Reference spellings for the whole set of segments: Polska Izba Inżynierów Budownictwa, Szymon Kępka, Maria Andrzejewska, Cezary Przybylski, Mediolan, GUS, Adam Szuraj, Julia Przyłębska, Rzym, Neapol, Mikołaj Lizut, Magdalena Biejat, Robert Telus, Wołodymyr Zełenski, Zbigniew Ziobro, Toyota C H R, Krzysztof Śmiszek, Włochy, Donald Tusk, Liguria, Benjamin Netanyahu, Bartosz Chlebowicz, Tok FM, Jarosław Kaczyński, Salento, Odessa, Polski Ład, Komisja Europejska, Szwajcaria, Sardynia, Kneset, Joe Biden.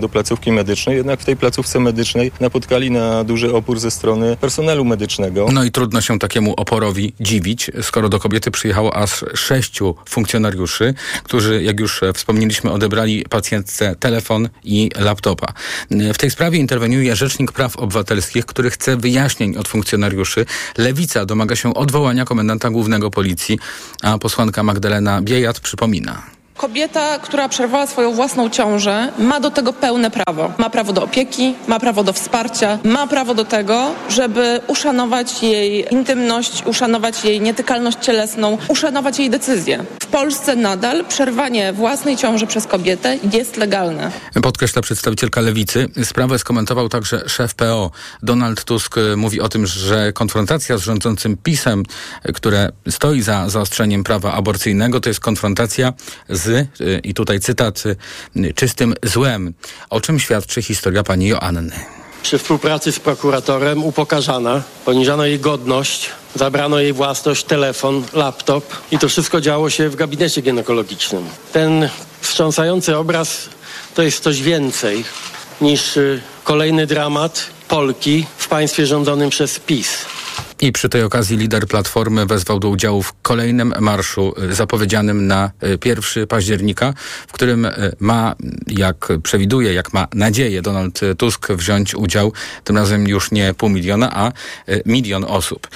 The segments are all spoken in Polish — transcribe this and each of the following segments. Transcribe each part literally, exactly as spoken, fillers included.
do placówki medycznej, jednak w tej placówce medycznej napotkali na duży opór ze strony personelu medycznego. No i trudno się takiemu oporowi dziwić, skoro do kobiety przyjechało aż sześciu funkcjonariuszy, którzy, jak już wspomnieliśmy, odebrali pacjentce telefon i laptopa. W tej sprawie interweniuje Rzecznik Praw Obywatelskich, który chce wyjaśnień od funkcjonariuszy. Lewica domaga się odwołania komendanta głównego policji, a posłanka Magdalena Biejat przypomina. Kobieta, która przerwała swoją własną ciążę, ma do tego pełne prawo. Ma prawo do opieki, ma prawo do wsparcia, ma prawo do tego, żeby uszanować jej intymność, uszanować jej nietykalność cielesną, uszanować jej decyzję. W Polsce nadal przerwanie własnej ciąży przez kobietę jest legalne. Podkreśla przedstawicielka Lewicy. Sprawę skomentował także szef P O. Donald Tusk mówi o tym, że konfrontacja z rządzącym PiS-em, które stoi za zaostrzeniem prawa aborcyjnego, to jest konfrontacja z Z, i tutaj cytat, czystym złem, o czym świadczy historia pani Joanny. Przy współpracy z prokuratorem upokarzana, poniżano jej godność, zabrano jej własność, telefon, laptop i to wszystko działo się w gabinecie ginekologicznym. Ten wstrząsający obraz to jest coś więcej niż kolejny dramat Polki w państwie rządzonym przez PiS. I przy tej okazji lider Platformy wezwał do udziału w kolejnym marszu zapowiedzianym na pierwszego października, w którym ma, jak przewiduje, jak ma nadzieję Donald Tusk wziąć udział, tym razem już nie pół miliona, a milion osób.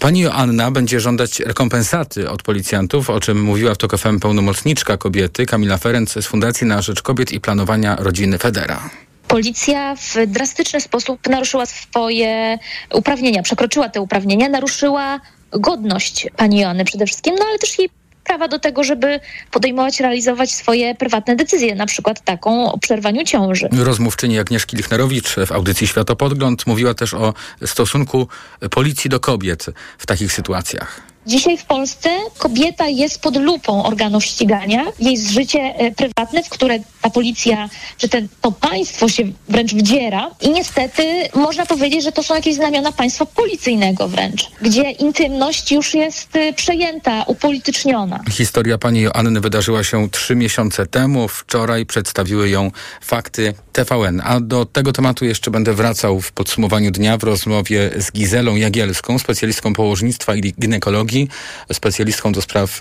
Pani Joanna będzie żądać rekompensaty od policjantów, o czym mówiła w Tok F M pełnomocniczka kobiety Kamila Ferenc z Fundacji na Rzecz Kobiet i Planowania Rodziny Federa. Policja w drastyczny sposób naruszyła swoje uprawnienia, przekroczyła te uprawnienia, naruszyła godność pani Joanny przede wszystkim, no ale też jej prawa do tego, żeby podejmować, realizować swoje prywatne decyzje, na przykład taką o przerwaniu ciąży. Rozmówczyni Agnieszki Lichnerowicz w audycji Światopogląd mówiła też o stosunku policji do kobiet w takich sytuacjach. Dzisiaj w Polsce kobieta jest pod lupą organów ścigania. Jej życie prywatne, w które ta policja, czy ten, to państwo się wręcz wdziera. I niestety można powiedzieć, że to są jakieś znamiona państwa policyjnego wręcz, gdzie intymność już jest przejęta, upolityczniona. Historia pani Joanny wydarzyła się trzy miesiące temu. Wczoraj przedstawiły ją Fakty T V N. A do tego tematu jeszcze będę wracał w podsumowaniu dnia w rozmowie z Gizelą Jagielską, specjalistką położnictwa i ginekologii, specjalistką do spraw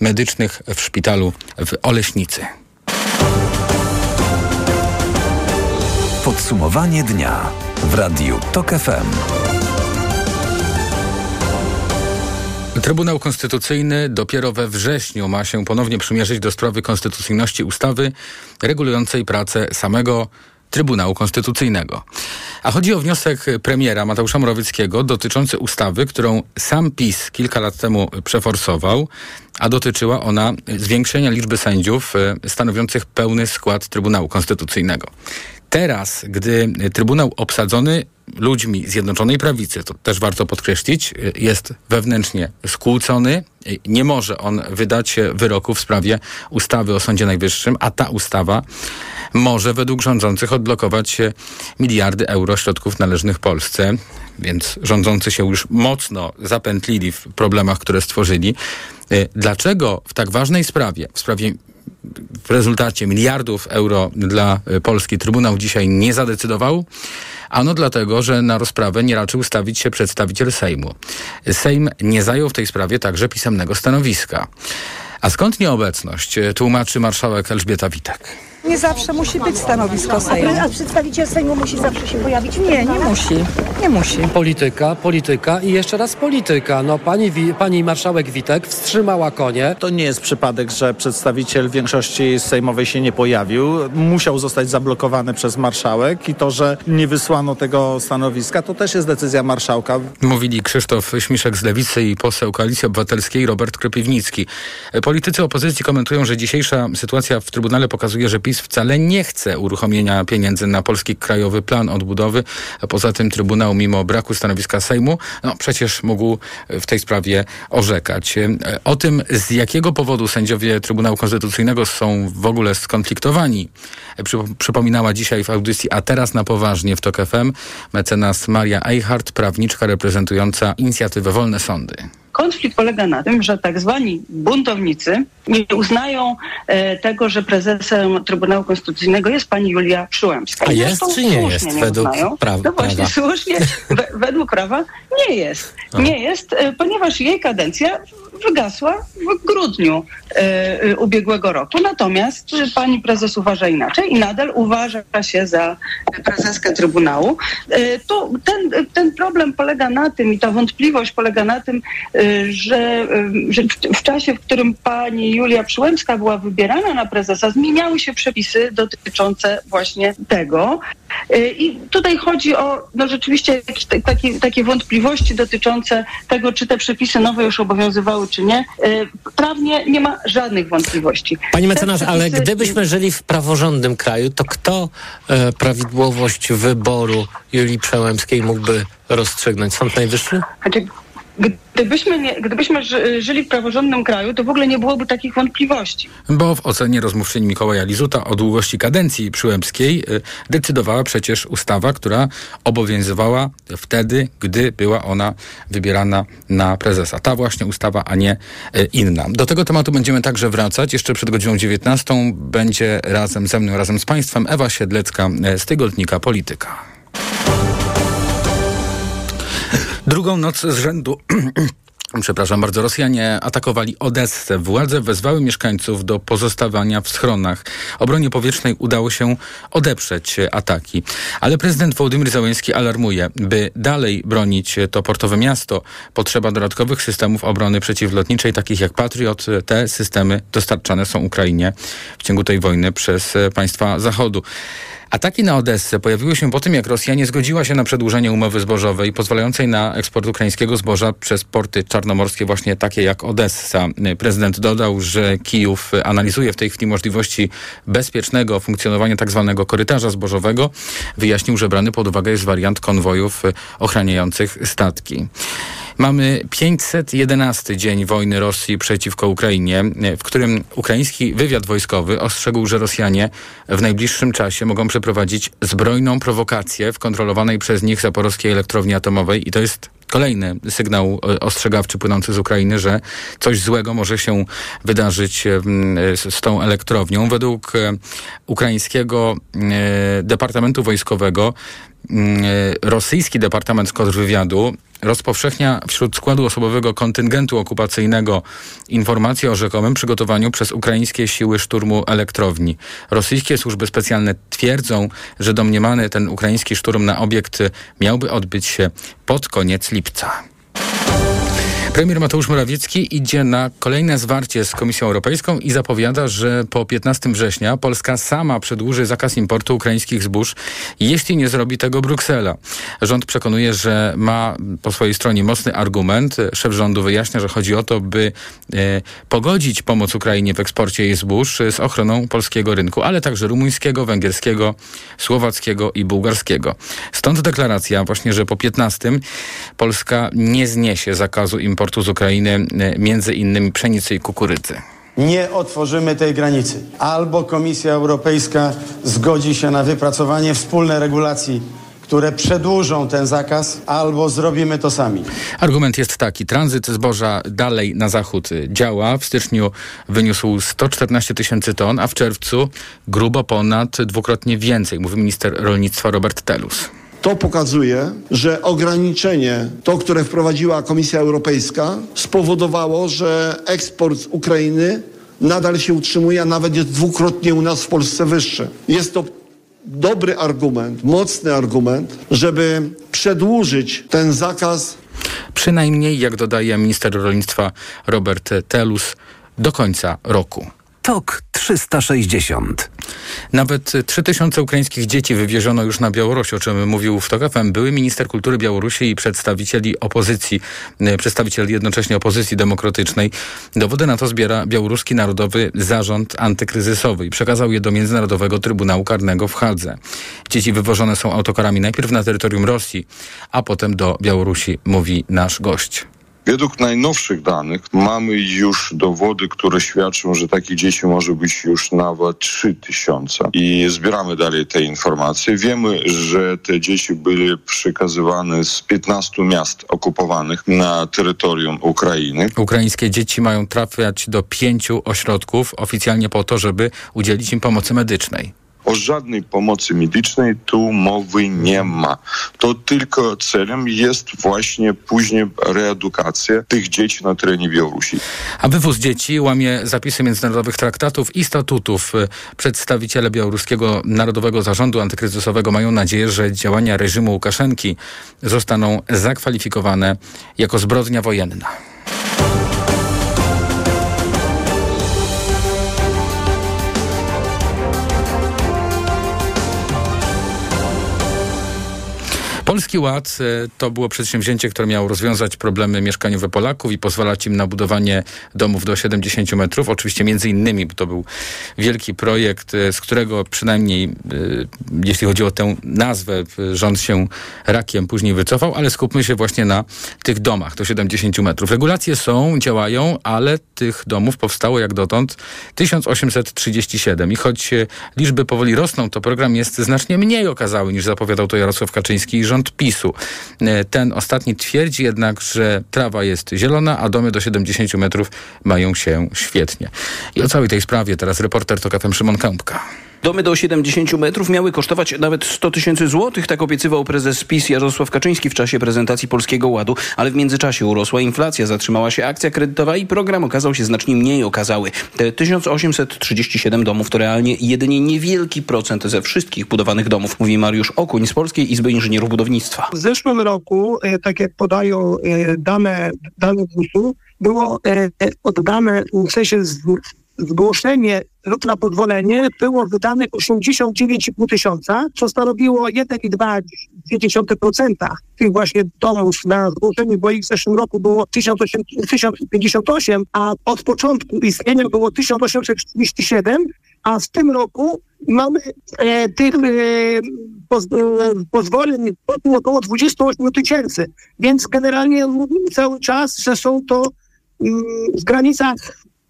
medycznych w szpitalu w Oleśnicy. Podsumowanie dnia w Radiu Tok F M. Trybunał Konstytucyjny dopiero we wrześniu ma się ponownie przymierzyć do sprawy konstytucyjności ustawy regulującej pracę samego Trybunału Konstytucyjnego. A chodzi o wniosek premiera Mateusza Morawieckiego dotyczący ustawy, którą sam PiS kilka lat temu przeforsował, a dotyczyła ona zwiększenia liczby sędziów stanowiących pełny skład Trybunału Konstytucyjnego. Teraz, gdy Trybunał obsadzony ludźmi Zjednoczonej Prawicy, to też warto podkreślić, jest wewnętrznie skłócony, nie może on wydać wyroku w sprawie ustawy o Sądzie Najwyższym, a ta ustawa może według rządzących odblokować miliardy euro środków należnych Polsce, więc rządzący się już mocno zapętlili w problemach, które stworzyli. Dlaczego w tak ważnej sprawie, w sprawie w rezultacie miliardów euro dla Polski, Trybunał dzisiaj nie zadecydował? Ano dlatego, że na rozprawę nie raczył stawić się przedstawiciel Sejmu. Sejm nie zajął w tej sprawie także pisemnego stanowiska. A skąd nieobecność? Tłumaczy marszałek Elżbieta Witek. Nie zawsze musi być stanowisko Sejmu. A przedstawiciel Sejmu musi zawsze się pojawić? Nie, nie musi. Nie musi. Polityka, polityka i jeszcze raz polityka. No pani, pani marszałek Witek wstrzymała konie. To nie jest przypadek, że przedstawiciel większości sejmowej się nie pojawił. Musiał zostać zablokowany przez marszałek i to, że nie wysłano tego stanowiska, to też jest decyzja marszałka. Mówili Krzysztof Śmiszek z Lewicy i poseł Koalicji Obywatelskiej Robert Kropiwnicki. Politycy opozycji komentują, że dzisiejsza sytuacja w Trybunale pokazuje, że PiS wcale nie chce uruchomienia pieniędzy na Polski Krajowy Plan Odbudowy. Poza tym Trybunał, mimo braku stanowiska Sejmu, no przecież mógł w tej sprawie orzekać. O tym, z jakiego powodu sędziowie Trybunału Konstytucyjnego są w ogóle skonfliktowani, przypominała dzisiaj w audycji A Teraz na Poważnie w Tok F M mecenas Maria Ejchart, prawniczka reprezentująca Inicjatywę Wolne Sądy. Konflikt polega na tym, że tak zwani buntownicy nie uznają e, tego, że prezesem Trybunału Konstytucyjnego jest pani Julia Przyłębska. A jest czy nie jest nie według uznają. Prawa? No właśnie, słusznie, we, według prawa nie jest. Nie jest, e, ponieważ jej kadencja wygasła w grudniu e, ubiegłego roku. Natomiast pani prezes uważa inaczej i nadal uważa się za prezeskę Trybunału. E, tu ten, ten problem polega na tym i ta wątpliwość polega na tym, Że, że w czasie, w którym pani Julia Przyłębska była wybierana na prezesa, zmieniały się przepisy dotyczące właśnie tego. I tutaj chodzi o no rzeczywiście takie, takie wątpliwości dotyczące tego, czy te przepisy nowe już obowiązywały, czy nie. Prawnie nie ma żadnych wątpliwości. Pani mecenas, przepisy... ale gdybyśmy żyli w praworządnym kraju, to kto e, prawidłowość wyboru Julii Przyłębskiej mógłby rozstrzygnąć? Sąd Najwyższy? Gdybyśmy, nie, gdybyśmy żyli w praworządnym kraju, to w ogóle nie byłoby takich wątpliwości. Bo w ocenie rozmówczyni Mikołaja Lizuta o długości kadencji Przyłębskiej decydowała przecież ustawa, która obowiązywała wtedy, gdy była ona wybierana na prezesa. Ta właśnie ustawa, a nie inna. Do tego tematu będziemy także wracać. Jeszcze przed godziną dziewiętnastą będzie razem ze mną, razem z państwem Ewa Siedlecka z tygodnika Polityka. Drugą noc z rzędu, przepraszam bardzo, Rosjanie atakowali Odessę. Władze wezwały mieszkańców do pozostawania w schronach. Obronie powietrznej udało się odeprzeć ataki. Ale prezydent Wołodymyr Zełenski alarmuje, by dalej bronić to portowe miasto, potrzeba dodatkowych systemów obrony przeciwlotniczej, takich jak Patriot. Te systemy dostarczane są Ukrainie w ciągu tej wojny przez państwa Zachodu. Ataki na Odessę pojawiły się po tym, jak Rosja nie zgodziła się na przedłużenie umowy zbożowej pozwalającej na eksport ukraińskiego zboża przez porty czarnomorskie, właśnie takie jak Odessa. Prezydent dodał, że Kijów analizuje w tej chwili możliwości bezpiecznego funkcjonowania tzw. korytarza zbożowego. Wyjaśnił, że brany pod uwagę jest wariant konwojów ochraniających statki. Mamy pięćset jedenasty dzień wojny Rosji przeciwko Ukrainie, w którym ukraiński wywiad wojskowy ostrzegł, że Rosjanie w najbliższym czasie mogą przeprowadzić zbrojną prowokację w kontrolowanej przez nich zaporoskiej elektrowni atomowej i to jest kolejny sygnał ostrzegawczy płynący z Ukrainy, że coś złego może się wydarzyć z tą elektrownią. Według ukraińskiego Departamentu Wojskowego rosyjski Departament Kontrwywiadu rozpowszechnia wśród składu osobowego kontyngentu okupacyjnego informacje o rzekomym przygotowaniu przez ukraińskie siły szturmu elektrowni. Rosyjskie służby specjalne twierdzą, że domniemany ten ukraiński szturm na obiekt miałby odbyć się pod koniec lipca. Premier Mateusz Morawiecki idzie na kolejne zwarcie z Komisją Europejską i zapowiada, że po piętnastego września Polska sama przedłuży zakaz importu ukraińskich zbóż, jeśli nie zrobi tego Bruksela. Rząd przekonuje, że ma po swojej stronie mocny argument. Szef rządu wyjaśnia, że chodzi o to, by e, pogodzić pomoc Ukrainie w eksporcie jej zbóż z ochroną polskiego rynku, ale także rumuńskiego, węgierskiego, słowackiego i bułgarskiego. Stąd deklaracja właśnie, że po piętnastego Polska nie zniesie zakazu importu z Ukrainy, między innymi pszenicy i kukurydzy. Nie otworzymy tej granicy. Albo Komisja Europejska zgodzi się na wypracowanie wspólnej regulacji, które przedłużą ten zakaz, albo zrobimy to sami. Argument jest taki. Tranzyt zboża dalej na zachód działa. W styczniu wyniósł sto czternaście tysięcy ton, a w czerwcu grubo ponad dwukrotnie więcej, mówi minister rolnictwa Robert Telus. To pokazuje, że ograniczenie, to które wprowadziła Komisja Europejska, spowodowało, że eksport z Ukrainy nadal się utrzymuje, a nawet jest dwukrotnie u nas w Polsce wyższy. Jest to dobry argument, mocny argument, żeby przedłużyć ten zakaz. Przynajmniej, jak dodaje minister rolnictwa Robert Telus, do końca roku. Tok trzysta sześćdziesiąt. Nawet trzy tysiące ukraińskich dzieci wywieziono już na Białoruś, o czym mówił w Tok F M były minister kultury Białorusi i przedstawicieli opozycji, przedstawiciel jednocześnie opozycji demokratycznej. Dowody na to zbiera białoruski Narodowy Zarząd Antykryzysowy i przekazał je do Międzynarodowego Trybunału Karnego w Hadze. Dzieci wywożone są autokarami najpierw na terytorium Rosji, a potem do Białorusi, mówi nasz gość. Według najnowszych danych mamy już dowody, które świadczą, że takich dzieci może być już nawet trzy tysiące i zbieramy dalej te informacje. Wiemy, że te dzieci były przekazywane z piętnastu miast okupowanych na terytorium Ukrainy. Ukraińskie dzieci mają trafiać do pięciu ośrodków oficjalnie po to, żeby udzielić im pomocy medycznej. O żadnej pomocy medycznej tu mowy nie ma. To tylko celem jest właśnie później reedukacja tych dzieci na terenie Białorusi. A wywóz dzieci łamie zapisy międzynarodowych traktatów i statutów. Przedstawiciele Białoruskiego Narodowego Zarządu Antykryzysowego mają nadzieję, że działania reżimu Łukaszenki zostaną zakwalifikowane jako zbrodnia wojenna. Polski Ład to było przedsięwzięcie, które miało rozwiązać problemy mieszkaniowe Polaków i pozwalać im na budowanie domów do siedemdziesięciu metrów. Oczywiście między innymi, bo to był wielki projekt, z którego przynajmniej, jeśli chodzi o tę nazwę, rząd się rakiem później wycofał, ale skupmy się właśnie na tych domach do siedemdziesięciu metrów. Regulacje są, działają, ale tych domów powstało jak dotąd tysiąc osiemset trzydzieści siedem. I choć liczby powoli rosną, to program jest znacznie mniej okazały, niż zapowiadał to Jarosław Kaczyński i rząd PiSu. Ten ostatni twierdzi jednak, że trawa jest zielona, a domy do siedemdziesięciu metrów mają się świetnie. I o całej tej sprawie teraz reporter Tok F M Szymon Kępka. Domy do siedemdziesięciu metrów miały kosztować nawet sto tysięcy złotych, tak obiecywał prezes PiS Jarosław Kaczyński w czasie prezentacji Polskiego Ładu, ale w międzyczasie urosła inflacja, zatrzymała się akcja kredytowa i program okazał się znacznie mniej okazały. Te tysiąc osiemset trzydzieści siedem domów to realnie jedynie niewielki procent ze wszystkich budowanych domów, mówi Mariusz Okuń z Polskiej Izby Inżynierów Budownictwa. W zeszłym roku, tak jak podają dane, dane G U S-u, było oddane, w sensie z, zgłoszenie lub na pozwolenie było wydanych osiemdziesiąt dziewięć i pół tysiąca, co stanowiło jeden przecinek dwa procent tych właśnie domów na zgłoszeniu, bo ich w zeszłym roku było tysiąc pięćdziesiąt osiem, a od początku istnienia było tysiąc osiemset czterdzieści siedem, a w tym roku mamy e, tych e, poz, e, pozwoleń około dwadzieścia osiem tysięcy, więc generalnie mówimy cały czas, że są to mm, w granicach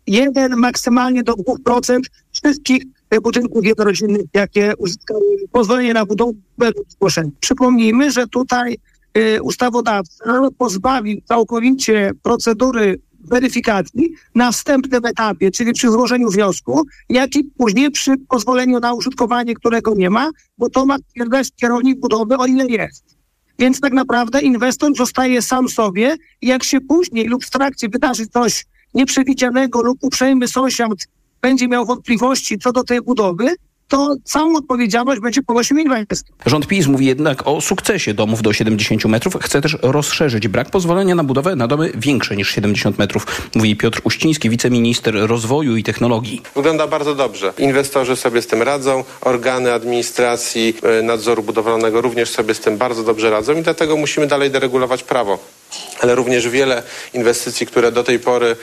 jeden, maksymalnie do dwóch procent wszystkich budynków jednorodzinnych, jakie uzyskały pozwolenie na budowę lub zgłoszenie. Przypomnijmy, że tutaj y, ustawodawca pozbawił całkowicie procedury weryfikacji na wstępnym etapie, czyli przy złożeniu wniosku, jak i później przy pozwoleniu na użytkowanie, którego nie ma, bo to ma stwierdzać kierownik budowy, o ile jest. Więc tak naprawdę inwestor zostaje sam sobie i jak się później lub w trakcie wydarzy coś nieprzewidzianego lub uprzejmy sąsiad będzie miał wątpliwości co do tej budowy, to całą odpowiedzialność będzie ponosił inwestor. Rząd PiS mówi jednak o sukcesie domów do siedemdziesięciu metrów. Chce też rozszerzyć brak pozwolenia na budowę na domy większe niż siedemdziesiąt metrów, mówi Piotr Uściński, wiceminister rozwoju i technologii. Wygląda bardzo dobrze. Inwestorzy sobie z tym radzą, organy administracji, nadzoru budowlanego również sobie z tym bardzo dobrze radzą i dlatego musimy dalej deregulować prawo. Ale również wiele inwestycji, które do tej pory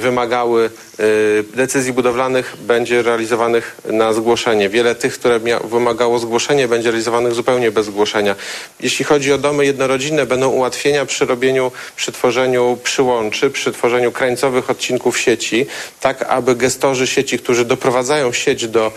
wymagały decyzji budowlanych, będzie realizowanych na zgłoszenie. Wiele tych, które wymagało zgłoszenia, będzie realizowanych zupełnie bez zgłoszenia. Jeśli chodzi o domy jednorodzinne, będą ułatwienia przy robieniu, przy tworzeniu przyłączy, przy tworzeniu krańcowych odcinków sieci, tak aby gestorzy sieci, którzy doprowadzają sieć do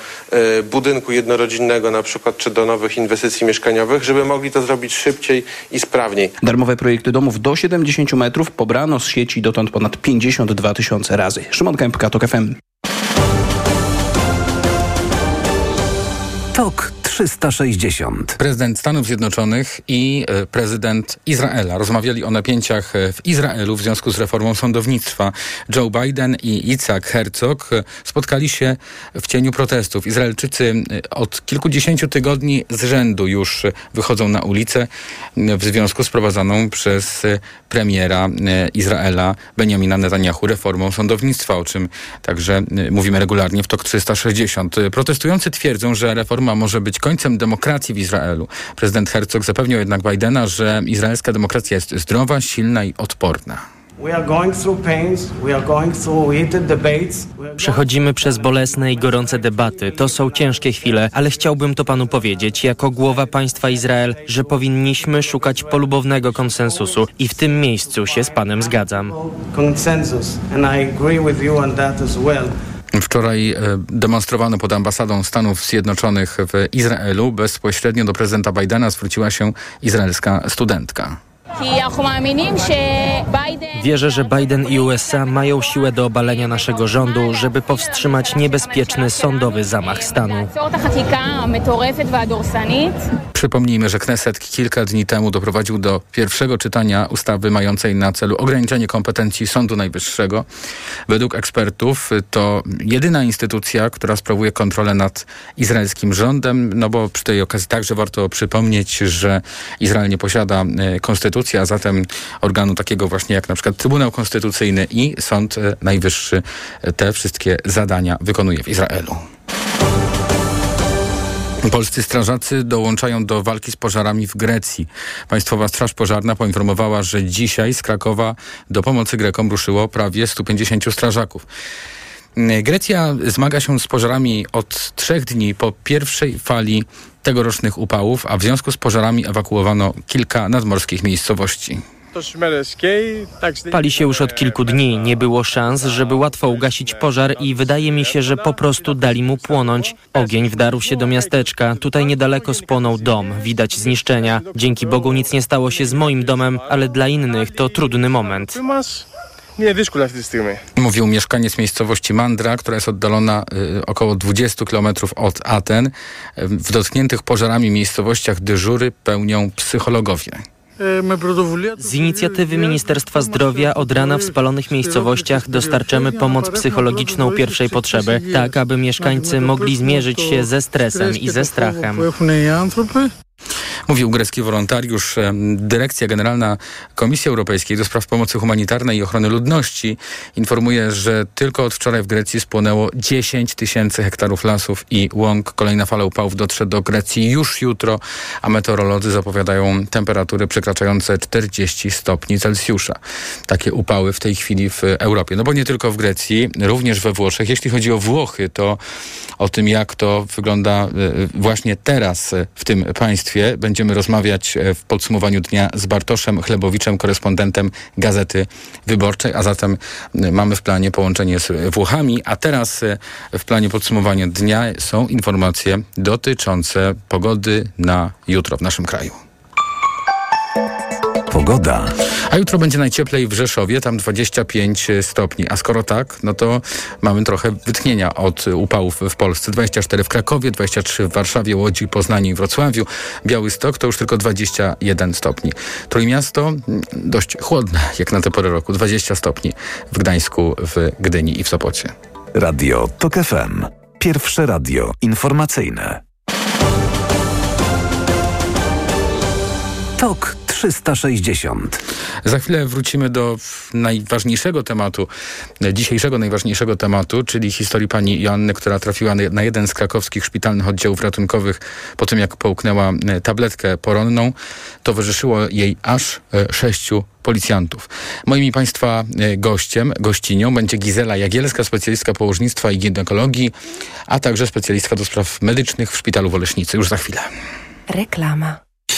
budynku jednorodzinnego na przykład, czy do nowych inwestycji mieszkaniowych, żeby mogli to zrobić szybciej i sprawniej. Darmowe projekty domów do Do siedemdziesięciu metrów pobrano z sieci dotąd ponad pięćdziesiąt dwa tysiące razy. Szymon Kępka, Tok F M. Tok trzysta sześćdziesiąt. Prezydent Stanów Zjednoczonych i prezydent Izraela rozmawiali o napięciach w Izraelu w związku z reformą sądownictwa. Joe Biden i Yitzhak Herzog spotkali się w cieniu protestów. Izraelczycy od kilkudziesięciu tygodni z rzędu już wychodzą na ulicę w związku z prowadzoną przez premiera Izraela Benjamina Netanyahu reformą sądownictwa, o czym także mówimy regularnie w Tok trzysta sześćdziesiąt. Protestujący twierdzą, że reforma może być końcem demokracji w Izraelu. Prezydent Herzog zapewnił jednak Bidena, że izraelska demokracja jest zdrowa, silna i odporna. Przechodzimy przez bolesne i gorące debaty. To są ciężkie chwile, ale chciałbym to panu powiedzieć, jako głowa państwa Izrael, że powinniśmy szukać polubownego konsensusu i w tym miejscu się z panem zgadzam. Wczoraj demonstrowano pod ambasadą Stanów Zjednoczonych w Izraelu. Bezpośrednio do prezydenta Bidena zwróciła się izraelska studentka. Wierzę, że Biden i U S A mają siłę do obalenia naszego rządu, żeby powstrzymać niebezpieczny sądowy zamach stanu. Przypomnijmy, że Kneset kilka dni temu doprowadził do pierwszego czytania ustawy mającej na celu ograniczenie kompetencji Sądu Najwyższego. Według ekspertów to jedyna instytucja, która sprawuje kontrolę nad izraelskim rządem, no bo przy tej okazji także warto przypomnieć, że Izrael nie posiada konstytucji, a zatem organu takiego właśnie jak na przykład Trybunał Konstytucyjny i Sąd Najwyższy te wszystkie zadania wykonuje w Izraelu. Polscy strażacy dołączają do walki z pożarami w Grecji. Państwowa Straż Pożarna poinformowała, że dzisiaj z Krakowa do pomocy Grekom ruszyło prawie stu pięćdziesięciu strażaków. Grecja zmaga się z pożarami od trzech dni po pierwszej fali tegorocznych upałów, a w związku z pożarami ewakuowano kilka nadmorskich miejscowości. Pali się już od kilku dni. Nie było szans, żeby łatwo ugasić pożar i wydaje mi się, że po prostu dali mu płonąć. Ogień wdarł się do miasteczka. Tutaj niedaleko spłonął dom. Widać zniszczenia. Dzięki Bogu nic nie stało się z moim domem, ale dla innych to trudny moment. Mówił mieszkaniec miejscowości Mandra, która jest oddalona y, około dwudziestu kilometrów od Aten. W dotkniętych pożarami miejscowościach dyżury pełnią psychologowie. Z inicjatywy Ministerstwa Zdrowia od rana w spalonych miejscowościach dostarczamy pomoc psychologiczną pierwszej potrzeby, tak aby mieszkańcy mogli zmierzyć się ze stresem i ze strachem. Mówił grecki wolontariusz. Dyrekcja Generalna Komisji Europejskiej do spraw pomocy humanitarnej i ochrony ludności informuje, że tylko od wczoraj w Grecji spłonęło dziesięć tysięcy hektarów lasów i łąk. Kolejna fala upałów dotrze do Grecji już jutro, a meteorolodzy zapowiadają temperatury przekraczające czterdzieści stopni Celsjusza. Takie upały w tej chwili w Europie. No bo nie tylko w Grecji, również we Włoszech. Jeśli chodzi o Włochy, to o tym, jak to wygląda właśnie teraz w tym państwie, będziemy rozmawiać w podsumowaniu dnia z Bartoszem Chlebowiczem, korespondentem Gazety Wyborczej, a zatem mamy w planie połączenie z Włochami, a teraz w planie podsumowania dnia są informacje dotyczące pogody na jutro w naszym kraju. Pogoda. A jutro będzie najcieplej w Rzeszowie, tam dwadzieścia pięć stopni. A skoro tak, no to mamy trochę wytchnienia od upałów w Polsce. dwadzieścia cztery w Krakowie, dwadzieścia trzy w Warszawie, Łodzi, Poznaniu i Wrocławiu. Białystok to już tylko dwadzieścia jeden stopni. Trójmiasto dość chłodne, jak na tę porę roku. dwadzieścia stopni w Gdańsku, w Gdyni i w Sopocie. Radio Tok F M. Pierwsze radio informacyjne. Tok trzysta sześćdziesiąt. Za chwilę wrócimy do najważniejszego tematu, dzisiejszego najważniejszego tematu, czyli historii pani Joanny, która trafiła na jeden z krakowskich szpitalnych oddziałów ratunkowych po tym, jak połknęła tabletkę poronną. Towarzyszyło jej aż sześciu policjantów. Moim i państwa gościem, gościnią będzie Gizela Jagielska, specjalistka położnictwa i ginekologii, a także specjalistka do spraw medycznych w szpitalu w Oleśnicy. Już za chwilę. Reklama.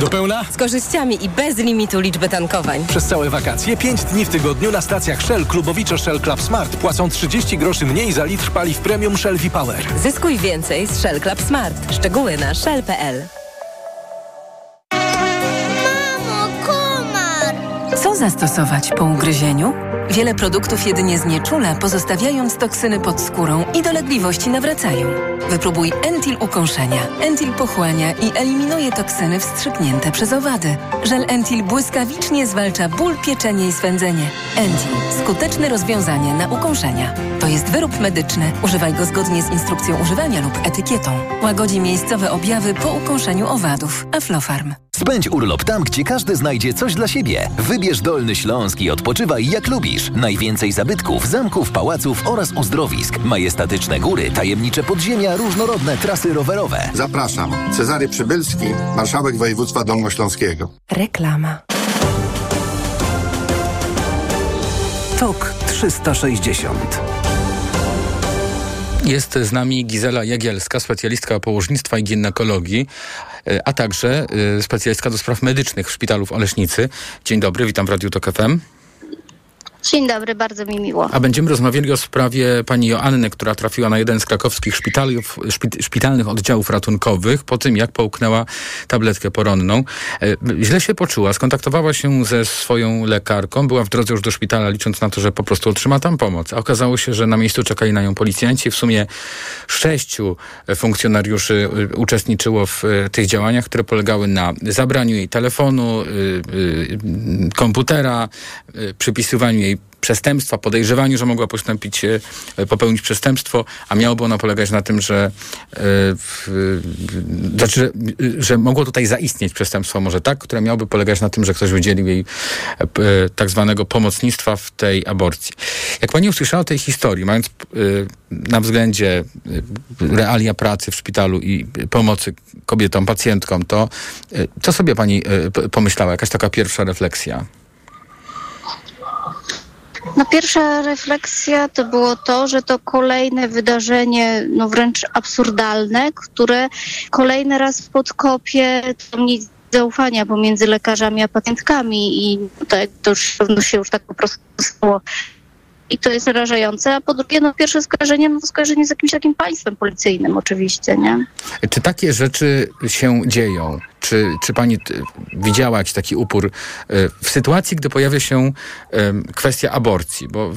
Do pełna? Z korzyściami i bez limitu liczby tankowań. Przez całe wakacje pięć dni w tygodniu na stacjach Shell Klubowicza Shell Club Smart płacą trzydzieści groszy mniej za litr paliw premium Shell V-Power. Zyskuj więcej z Shell Club Smart. Szczegóły na shell kropka p l. zastosować po ugryzieniu? Wiele produktów jedynie znieczula, pozostawiając toksyny pod skórą i dolegliwości nawracają. Wypróbuj Entil ukąszenia. Entil pochłania i eliminuje toksyny wstrzyknięte przez owady. Żel Entil błyskawicznie zwalcza ból, pieczenie i swędzenie. Entil. Skuteczne rozwiązanie na ukąszenia. To jest wyrób medyczny. Używaj go zgodnie z instrukcją używania lub etykietą. Łagodzi miejscowe objawy po ukąszeniu owadów. Aflofarm. Spędź urlop tam, gdzie każdy znajdzie coś dla siebie. Wybierz Dolny Śląsk i odpoczywaj jak lubisz. Najwięcej zabytków, zamków, pałaców oraz uzdrowisk. Majestatyczne góry, tajemnicze podziemia, różnorodne trasy rowerowe. Zapraszam. Cezary Przybylski, marszałek województwa dolnośląskiego. Reklama. Tok trzysta sześćdziesiąt. Jest z nami Gizela Jagielska, specjalistka położnictwa i ginekologii, a także specjalistka do spraw medycznych w szpitalu w Oleśnicy. Dzień dobry, witam w Radiu Tok F M. Dzień dobry, bardzo mi miło. A będziemy rozmawiali o sprawie pani Joanny, która trafiła na jeden z krakowskich szpitali, szpitalnych oddziałów ratunkowych po tym, jak połknęła tabletkę poronną. Źle się poczuła, skontaktowała się ze swoją lekarką, była w drodze już do szpitala, licząc na to, że po prostu otrzyma tam pomoc. A okazało się, że na miejscu czekali na nią policjanci. W sumie sześciu funkcjonariuszy uczestniczyło w tych działaniach, które polegały na zabraniu jej telefonu, komputera, przypisywaniu jej przestępstwa, podejrzewaniu, że mogła postąpić, popełnić przestępstwo, a miałoby ono polegać na tym, że, yy, yy, znaczy, że, że mogło tutaj zaistnieć przestępstwo, może tak, które miałoby polegać na tym, że ktoś udzielił jej yy, tak zwanego pomocnictwa w tej aborcji. Jak pani usłyszała o tej historii, mając yy, na względzie yy, realia pracy w szpitalu i pomocy kobietom, pacjentkom, to yy, co sobie pani yy, pomyślała? Jakaś taka pierwsza refleksja? No, pierwsza refleksja to było to, że to kolejne wydarzenie, no wręcz absurdalne, które kolejny raz podkopie to nic zaufania pomiędzy lekarzami a pacjentkami i tak to już pewno się już tak po prostu stało. I to jest rażające, a po drugie, no pierwsze skojarzenie, no to skojarzenie z jakimś takim państwem policyjnym oczywiście, nie? Czy takie rzeczy się dzieją? Czy, czy pani t- widziała jakiś taki upór y, w sytuacji, gdy pojawia się y, kwestia aborcji? Bo y,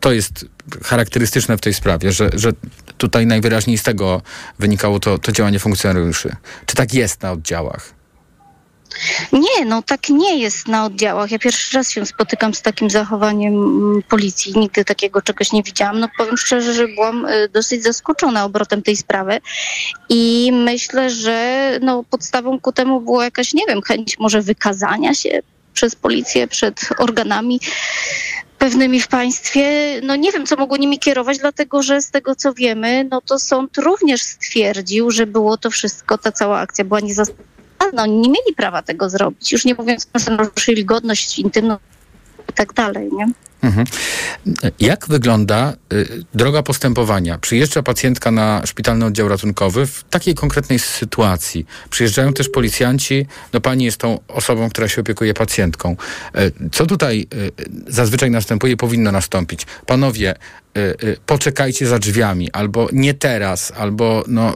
to jest charakterystyczne w tej sprawie, że, że tutaj najwyraźniej z tego wynikało to, to działanie funkcjonariuszy. Czy tak jest na oddziałach? Nie, no tak nie jest na oddziałach. Ja pierwszy raz się spotykam z takim zachowaniem policji. Nigdy takiego czegoś nie widziałam. No powiem szczerze, że byłam dosyć zaskoczona obrotem tej sprawy i myślę, że no podstawą ku temu była jakaś, nie wiem, chęć może wykazania się przez policję, przed organami pewnymi w państwie. No nie wiem, co mogło nimi kierować, dlatego że z tego, co wiemy, no to sąd również stwierdził, że było to wszystko, ta cała akcja była niezasadna. No, oni nie mieli prawa tego zrobić. Już nie mówiąc, że naruszyli godność intymną i tak dalej, nie? Mhm. Jak wygląda y, droga postępowania? Przyjeżdża pacjentka na szpitalny oddział ratunkowy w takiej konkretnej sytuacji. Przyjeżdżają też policjanci. No pani jest tą osobą, która się opiekuje pacjentką. Y, co tutaj y, zazwyczaj następuje, powinno nastąpić? Panowie, y, y, poczekajcie za drzwiami, albo nie teraz, albo no...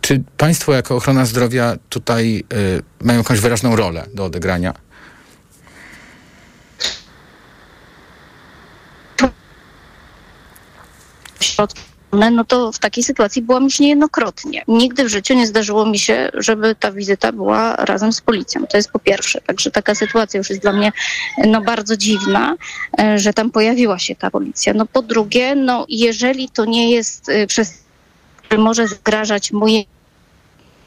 Czy państwo jako ochrona zdrowia tutaj y, mają jakąś wyraźną rolę do odegrania? No to w takiej sytuacji byłam już niejednokrotnie. Nigdy w życiu nie zdarzyło mi się, żeby ta wizyta była razem z policją. To jest po pierwsze. Także taka sytuacja już jest dla mnie no, bardzo dziwna, że tam pojawiła się ta policja. No po drugie, no jeżeli to nie jest y, przez który może zagrażać mojemu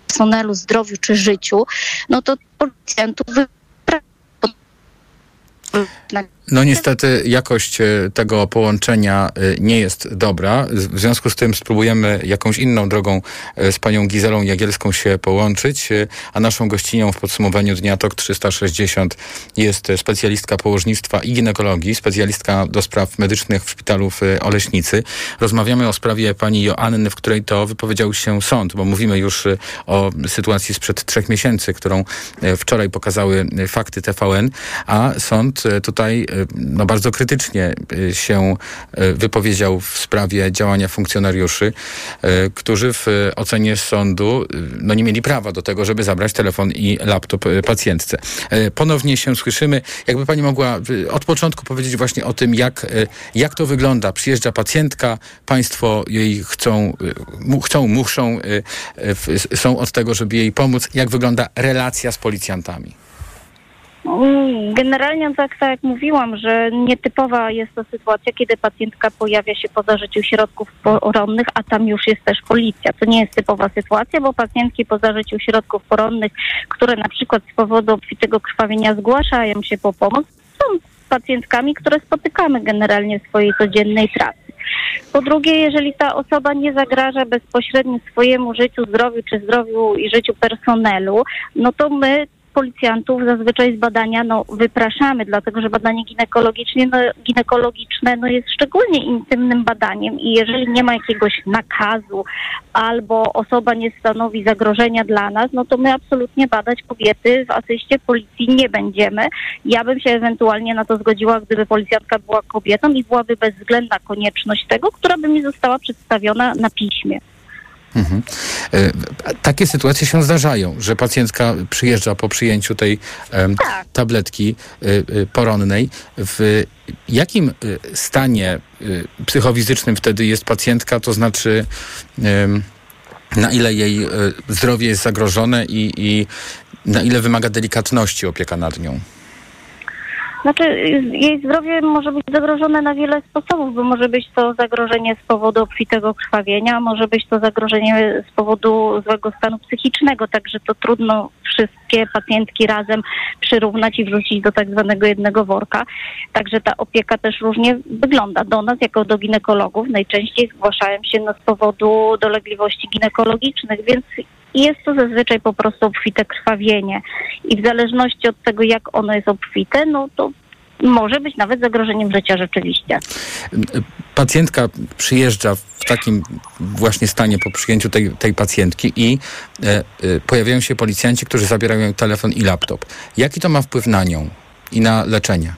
personelu, zdrowiu czy życiu, no to policjantów wyprawia. No niestety jakość tego połączenia nie jest dobra. W związku z tym spróbujemy jakąś inną drogą z panią Gizelą Jagielską się połączyć, a naszą gościnią w podsumowaniu dnia Tok trzysta sześćdziesiąt jest specjalistka położnictwa i ginekologii, specjalistka do spraw medycznych w szpitalu w Oleśnicy. Rozmawiamy o sprawie pani Joanny, w której to wypowiedział się sąd, bo mówimy już o sytuacji sprzed trzech miesięcy, którą wczoraj pokazały Fakty T V N, a sąd tutaj no, bardzo krytycznie się wypowiedział w sprawie działania funkcjonariuszy, którzy w ocenie sądu no, nie mieli prawa do tego, żeby zabrać telefon i laptop pacjentce. Ponownie się słyszymy. Jakby pani mogła od początku powiedzieć właśnie o tym, jak, jak to wygląda. Przyjeżdża pacjentka, państwo jej chcą, chcą, muszą, są od tego, żeby jej pomóc. Jak wygląda relacja z policjantami? Generalnie tak, tak jak mówiłam, że nietypowa jest to sytuacja, kiedy pacjentka pojawia się po zażyciu środków poronnych, a tam już jest też policja. To nie jest typowa sytuacja, bo pacjentki po zażyciu środków poronnych, które na przykład z powodu obfitego krwawienia zgłaszają się po pomoc, są pacjentkami, które spotykamy generalnie w swojej codziennej pracy. Po drugie, jeżeli ta osoba nie zagraża bezpośrednio swojemu życiu, zdrowiu czy zdrowiu i życiu personelu, no to my policjantów zazwyczaj z badania no, wypraszamy, dlatego że badanie ginekologiczne, no, ginekologiczne no, jest szczególnie intymnym badaniem i jeżeli nie ma jakiegoś nakazu albo osoba nie stanowi zagrożenia dla nas, no to my absolutnie badać kobiety w asyście policji nie będziemy. Ja bym się ewentualnie na to zgodziła, gdyby policjantka była kobietą i byłaby bezwzględna konieczność tego, która by mi została przedstawiona na piśmie. Mhm. E, takie sytuacje się zdarzają, że pacjentka przyjeżdża po przyjęciu tej e, tabletki e, e, poronnej. W jakim e, stanie e, psychofizycznym wtedy jest pacjentka? To znaczy, e, na ile jej e, zdrowie jest zagrożone i, i na ile wymaga delikatności opieka nad nią? Znaczy, jej zdrowie może być zagrożone na wiele sposobów, bo może być to zagrożenie z powodu obfitego krwawienia, może być to zagrożenie z powodu złego stanu psychicznego, także to trudno wszystkie pacjentki razem przyrównać i wrzucić do tak zwanego jednego worka. Także ta opieka też różnie wygląda. Do nas, jako do ginekologów, najczęściej zgłaszają się no, z powodu dolegliwości ginekologicznych, więc jest to zazwyczaj po prostu obfite krwawienie. I w zależności od tego, jak ono jest obfite, no to może być nawet zagrożeniem życia rzeczywiście. Pacjentka przyjeżdża w takim właśnie stanie po przyjęciu tej, tej pacjentki i e, e, pojawiają się policjanci, którzy zabierają telefon i laptop. Jaki to ma wpływ na nią i na leczenie?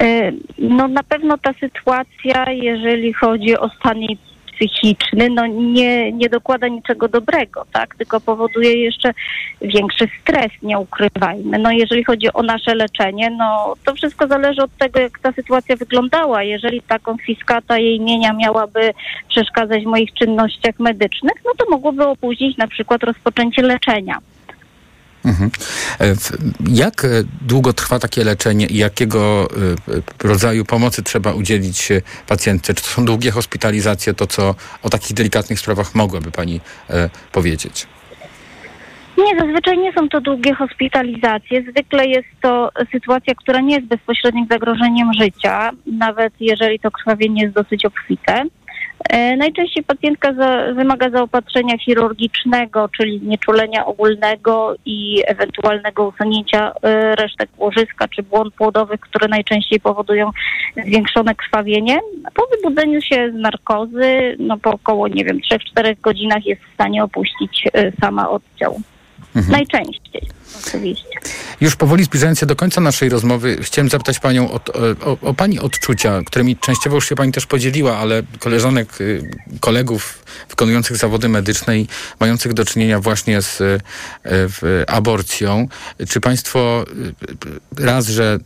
E, no na pewno ta sytuacja, jeżeli chodzi o stan jej psychiczny, no nie, nie dokłada niczego dobrego, tak? Tylko powoduje jeszcze większy stres, nie ukrywajmy. No jeżeli chodzi o nasze leczenie, no to wszystko zależy od tego, jak ta sytuacja wyglądała. Jeżeli ta konfiskata jej mienia miałaby przeszkadzać w moich czynnościach medycznych, no to mogłoby opóźnić na przykład rozpoczęcie leczenia. Mhm. Jak długo trwa takie leczenie i jakiego rodzaju pomocy trzeba udzielić pacjentce? Czy to są długie hospitalizacje? To co o takich delikatnych sprawach mogłaby pani powiedzieć? Nie, zazwyczaj nie są to długie hospitalizacje. Zwykle jest to sytuacja, która nie jest bezpośrednim zagrożeniem życia, nawet jeżeli to krwawienie jest dosyć obfite. Najczęściej pacjentka za, wymaga zaopatrzenia chirurgicznego, czyli znieczulenia ogólnego i ewentualnego usunięcia resztek łożyska czy błon płodowych, które najczęściej powodują zwiększone krwawienie. Po wybudzeniu się z narkozy, no po około, nie wiem, trzech czterech godzinach jest w stanie opuścić sama oddział. Mhm. Najczęściej, oczywiście. Już powoli zbliżając się do końca naszej rozmowy, chciałem zapytać panią o, o, o pani odczucia, którymi częściowo już się pani też podzieliła, ale koleżanek, kolegów wykonujących zawody medyczne i mających do czynienia właśnie z w, aborcją. Czy państwo raz, że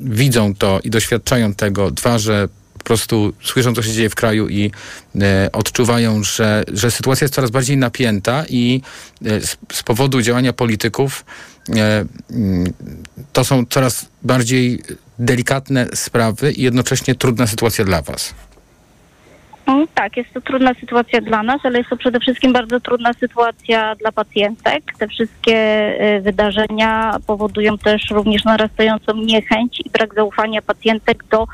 widzą to i doświadczają tego, dwa, że po prostu słyszą, co się dzieje w kraju i e, odczuwają, że, że sytuacja jest coraz bardziej napięta i e, z, z powodu działania polityków e, to są coraz bardziej delikatne sprawy i jednocześnie trudna sytuacja dla was? Tak, jest to trudna sytuacja dla nas, ale jest to przede wszystkim bardzo trudna sytuacja dla pacjentek. Te wszystkie wydarzenia powodują też również narastającą niechęć i brak zaufania pacjentek do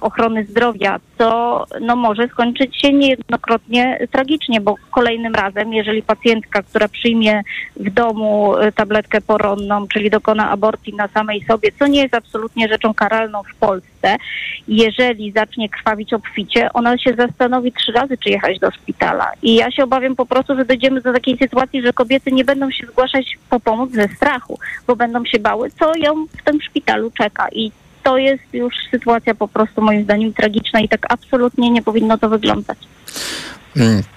ochrony zdrowia, co no, może skończyć się niejednokrotnie tragicznie, bo kolejnym razem, jeżeli pacjentka, która przyjmie w domu tabletkę poronną, czyli dokona aborcji na samej sobie, co nie jest absolutnie rzeczą karalną w Polsce, jeżeli zacznie krwawić obficie, ona się zastanowi trzy razy, czy jechać do szpitala. I ja się obawiam po prostu, że dojdziemy do takiej sytuacji, że kobiety nie będą się zgłaszać po pomoc ze strachu, bo będą się bały, co ją w tym szpitalu czeka. I to jest już sytuacja po prostu moim zdaniem tragiczna i tak absolutnie nie powinno to wyglądać.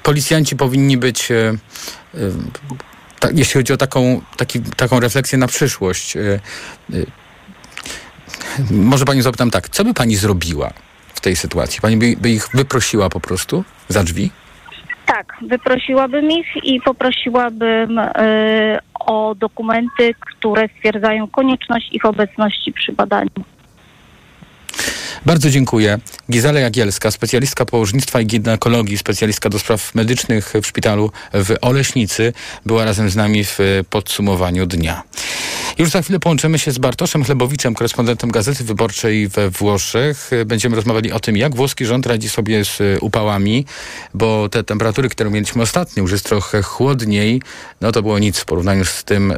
Policjanci powinni być, jeśli chodzi o taką, taki, taką refleksję na przyszłość, może panią zapytam tak, co by pani zrobiła w tej sytuacji? Pani by, by ich wyprosiła po prostu za drzwi? Tak, wyprosiłabym ich i poprosiłabym y, o dokumenty, które stwierdzają konieczność ich obecności przy badaniu. Bardzo dziękuję. Gizela Jagielska, specjalistka położnictwa i ginekologii, specjalistka do spraw medycznych w szpitalu w Oleśnicy, była razem z nami w podsumowaniu dnia. Już za chwilę połączymy się z Bartoszem Chlebowiczem, korespondentem Gazety Wyborczej we Włoszech. Będziemy rozmawiali o tym, jak włoski rząd radzi sobie z upałami, bo te temperatury, które mieliśmy ostatnio, już jest trochę chłodniej, no to było nic w porównaniu z tym,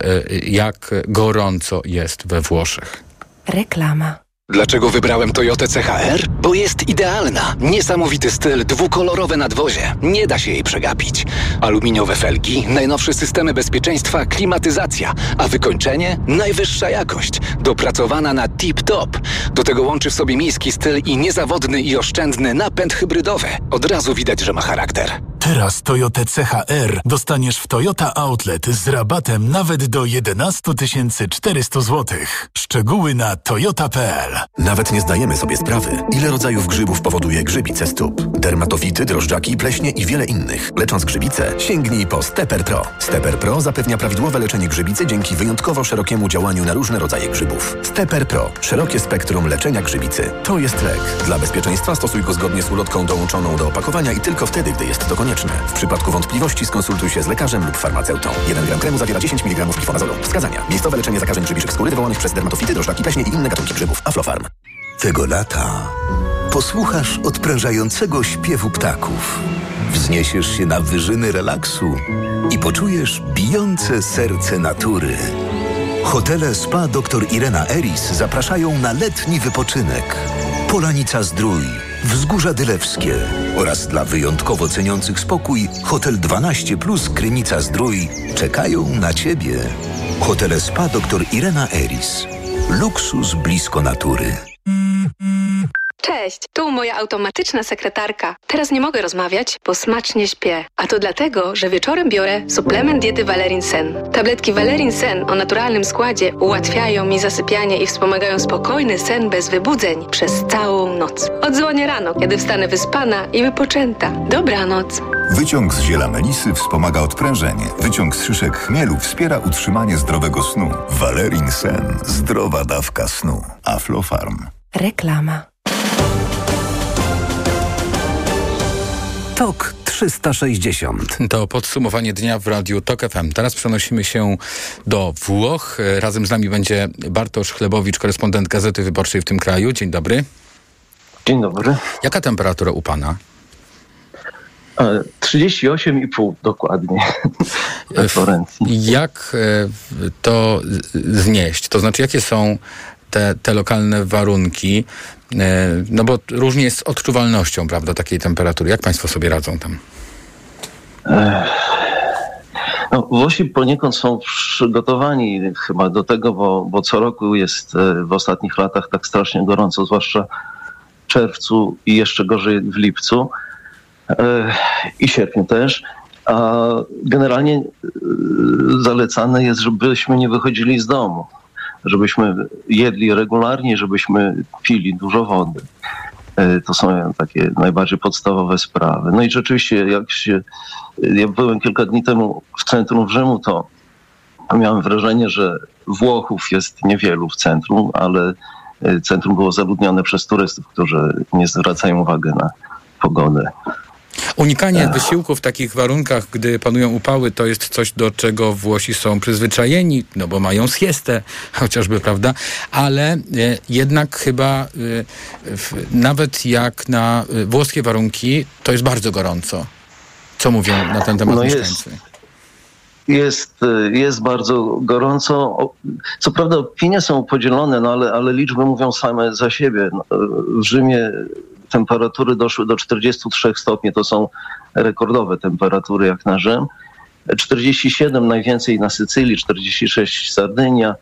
jak gorąco jest we Włoszech. Reklama. Dlaczego wybrałem Toyotę C H R? Bo jest idealna. Niesamowity styl, dwukolorowe nadwozie. Nie da się jej przegapić. Aluminiowe felgi, najnowsze systemy bezpieczeństwa, klimatyzacja, a wykończenie? Najwyższa jakość. Dopracowana na tip-top. Do tego łączy w sobie miejski styl i niezawodny i oszczędny napęd hybrydowy. Od razu widać, że ma charakter. Teraz Toyotę C H R dostaniesz w Toyota Outlet z rabatem nawet do jedenaście tysięcy czterysta złotych. Szczegóły na toyota kropka p l. Nawet nie zdajemy sobie sprawy, ile rodzajów grzybów powoduje grzybice stóp. Dermatofity, drożdżaki, pleśnie i wiele innych. Lecząc grzybice, sięgnij po Stepper Pro. Stepper Pro zapewnia prawidłowe leczenie grzybicy dzięki wyjątkowo szerokiemu działaniu na różne rodzaje grzybów. Stepper Pro. Szerokie spektrum leczenia grzybicy. To jest lek. Dla bezpieczeństwa stosuj go zgodnie z ulotką dołączoną do opakowania i tylko wtedy, gdy jest to konieczne. W przypadku wątpliwości skonsultuj się z lekarzem lub farmaceutą. jeden gram kremu zawiera dziesięć miligramów glifonazolu. Wskazania. Miejscowe leczenie zakażeń grzybiczych skóry wywołanych przez dermatofity, drożdżaki, pleśnie i inne gatunki grzybów. Aflofarm. Tego lata posłuchasz odprężającego śpiewu ptaków, wzniesiesz się na wyżyny relaksu i poczujesz bijące serce natury. Hotele Spa dr Irena Eris zapraszają na letni wypoczynek. Polanica Zdrój, Wzgórza Dylewskie oraz dla wyjątkowo ceniących spokój Hotel dwanaście plus Krynica Zdrój czekają na Ciebie. Hotele Spa dr Irena Eris. Luksus blisko natury. Cześć, tu moja automatyczna sekretarka. Teraz nie mogę rozmawiać, bo smacznie śpię. A to dlatego, że wieczorem biorę suplement diety Valerin Sen. Tabletki Valerin Sen o naturalnym składzie ułatwiają mi zasypianie i wspomagają spokojny sen bez wybudzeń przez całą noc. Odzwonię rano, kiedy wstanę wyspana i wypoczęta. Dobranoc. Wyciąg z ziela melisy wspomaga odprężenie. Wyciąg z szyszek chmielu wspiera utrzymanie zdrowego snu. Valerin Sen. Zdrowa dawka snu. Aflofarm. Reklama. Tok trzysta sześćdziesiąt. To podsumowanie dnia w Radiu Tok F M. Teraz przenosimy się do Włoch. Razem z nami będzie Bartosz Chlebowicz, korespondent Gazety Wyborczej w tym kraju. Dzień dobry. Dzień dobry. Jaka temperatura u pana? trzydzieści osiem i pół dokładnie we Florencji. Jak to znieść? To znaczy, jakie są te, te lokalne warunki? No bo różnie jest z odczuwalnością, prawda, takiej temperatury. Jak państwo sobie radzą tam? No, Włosi poniekąd są przygotowani chyba do tego, bo, bo co roku jest w ostatnich latach tak strasznie gorąco, zwłaszcza w czerwcu i jeszcze gorzej w lipcu i sierpniu też. A generalnie zalecane jest, żebyśmy nie wychodzili z domu, żebyśmy jedli regularnie, żebyśmy pili dużo wody. To są takie najbardziej podstawowe sprawy. No i rzeczywiście, jak się... Ja byłem kilka dni temu w centrum Rzymu, to miałem wrażenie, że Włochów jest niewielu w centrum, ale centrum było zaludnione przez turystów, którzy nie zwracają uwagi na pogodę. Unikanie wysiłku w takich warunkach, gdy panują upały, to jest coś, do czego Włosi są przyzwyczajeni, no bo mają siestę chociażby, prawda? Ale e, jednak chyba e, w, nawet jak na włoskie warunki, to jest bardzo gorąco. Co mówią na ten temat no mieszkańcy? Jest, jest bardzo gorąco. Co prawda opinie są podzielone, no ale, ale liczby mówią same za siebie. W Rzymie temperatury doszły do czterdzieści trzy stopnie, to są rekordowe temperatury jak na Rzym. czterdzieści siedem najwięcej na Sycylii, czterdzieści sześć Sardynia,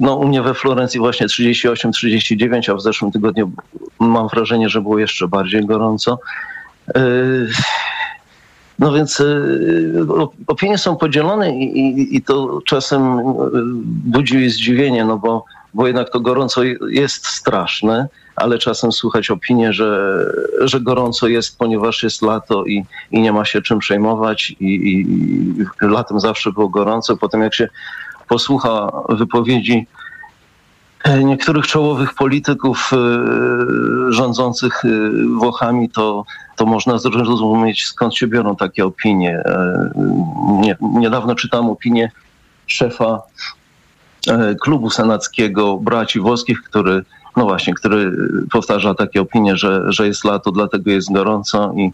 No u mnie we Florencji właśnie trzydzieści osiem trzydzieści dziewięć, a w zeszłym tygodniu mam wrażenie, że było jeszcze bardziej gorąco. No więc opinie są podzielone i, i, i to czasem budzi zdziwienie, no bo, bo jednak to gorąco jest straszne, ale czasem słychać opinię, że, że gorąco jest, ponieważ jest lato i, i nie ma się czym przejmować i, i latem zawsze było gorąco. Potem jak się posłucha wypowiedzi niektórych czołowych polityków rządzących Włochami, to, to można zrozumieć, skąd się biorą takie opinie. Nie, niedawno czytałem opinię szefa klubu senackiego braci włoskich, który, no właśnie, który powtarza takie opinie, że, że jest lato, dlatego jest gorąco i,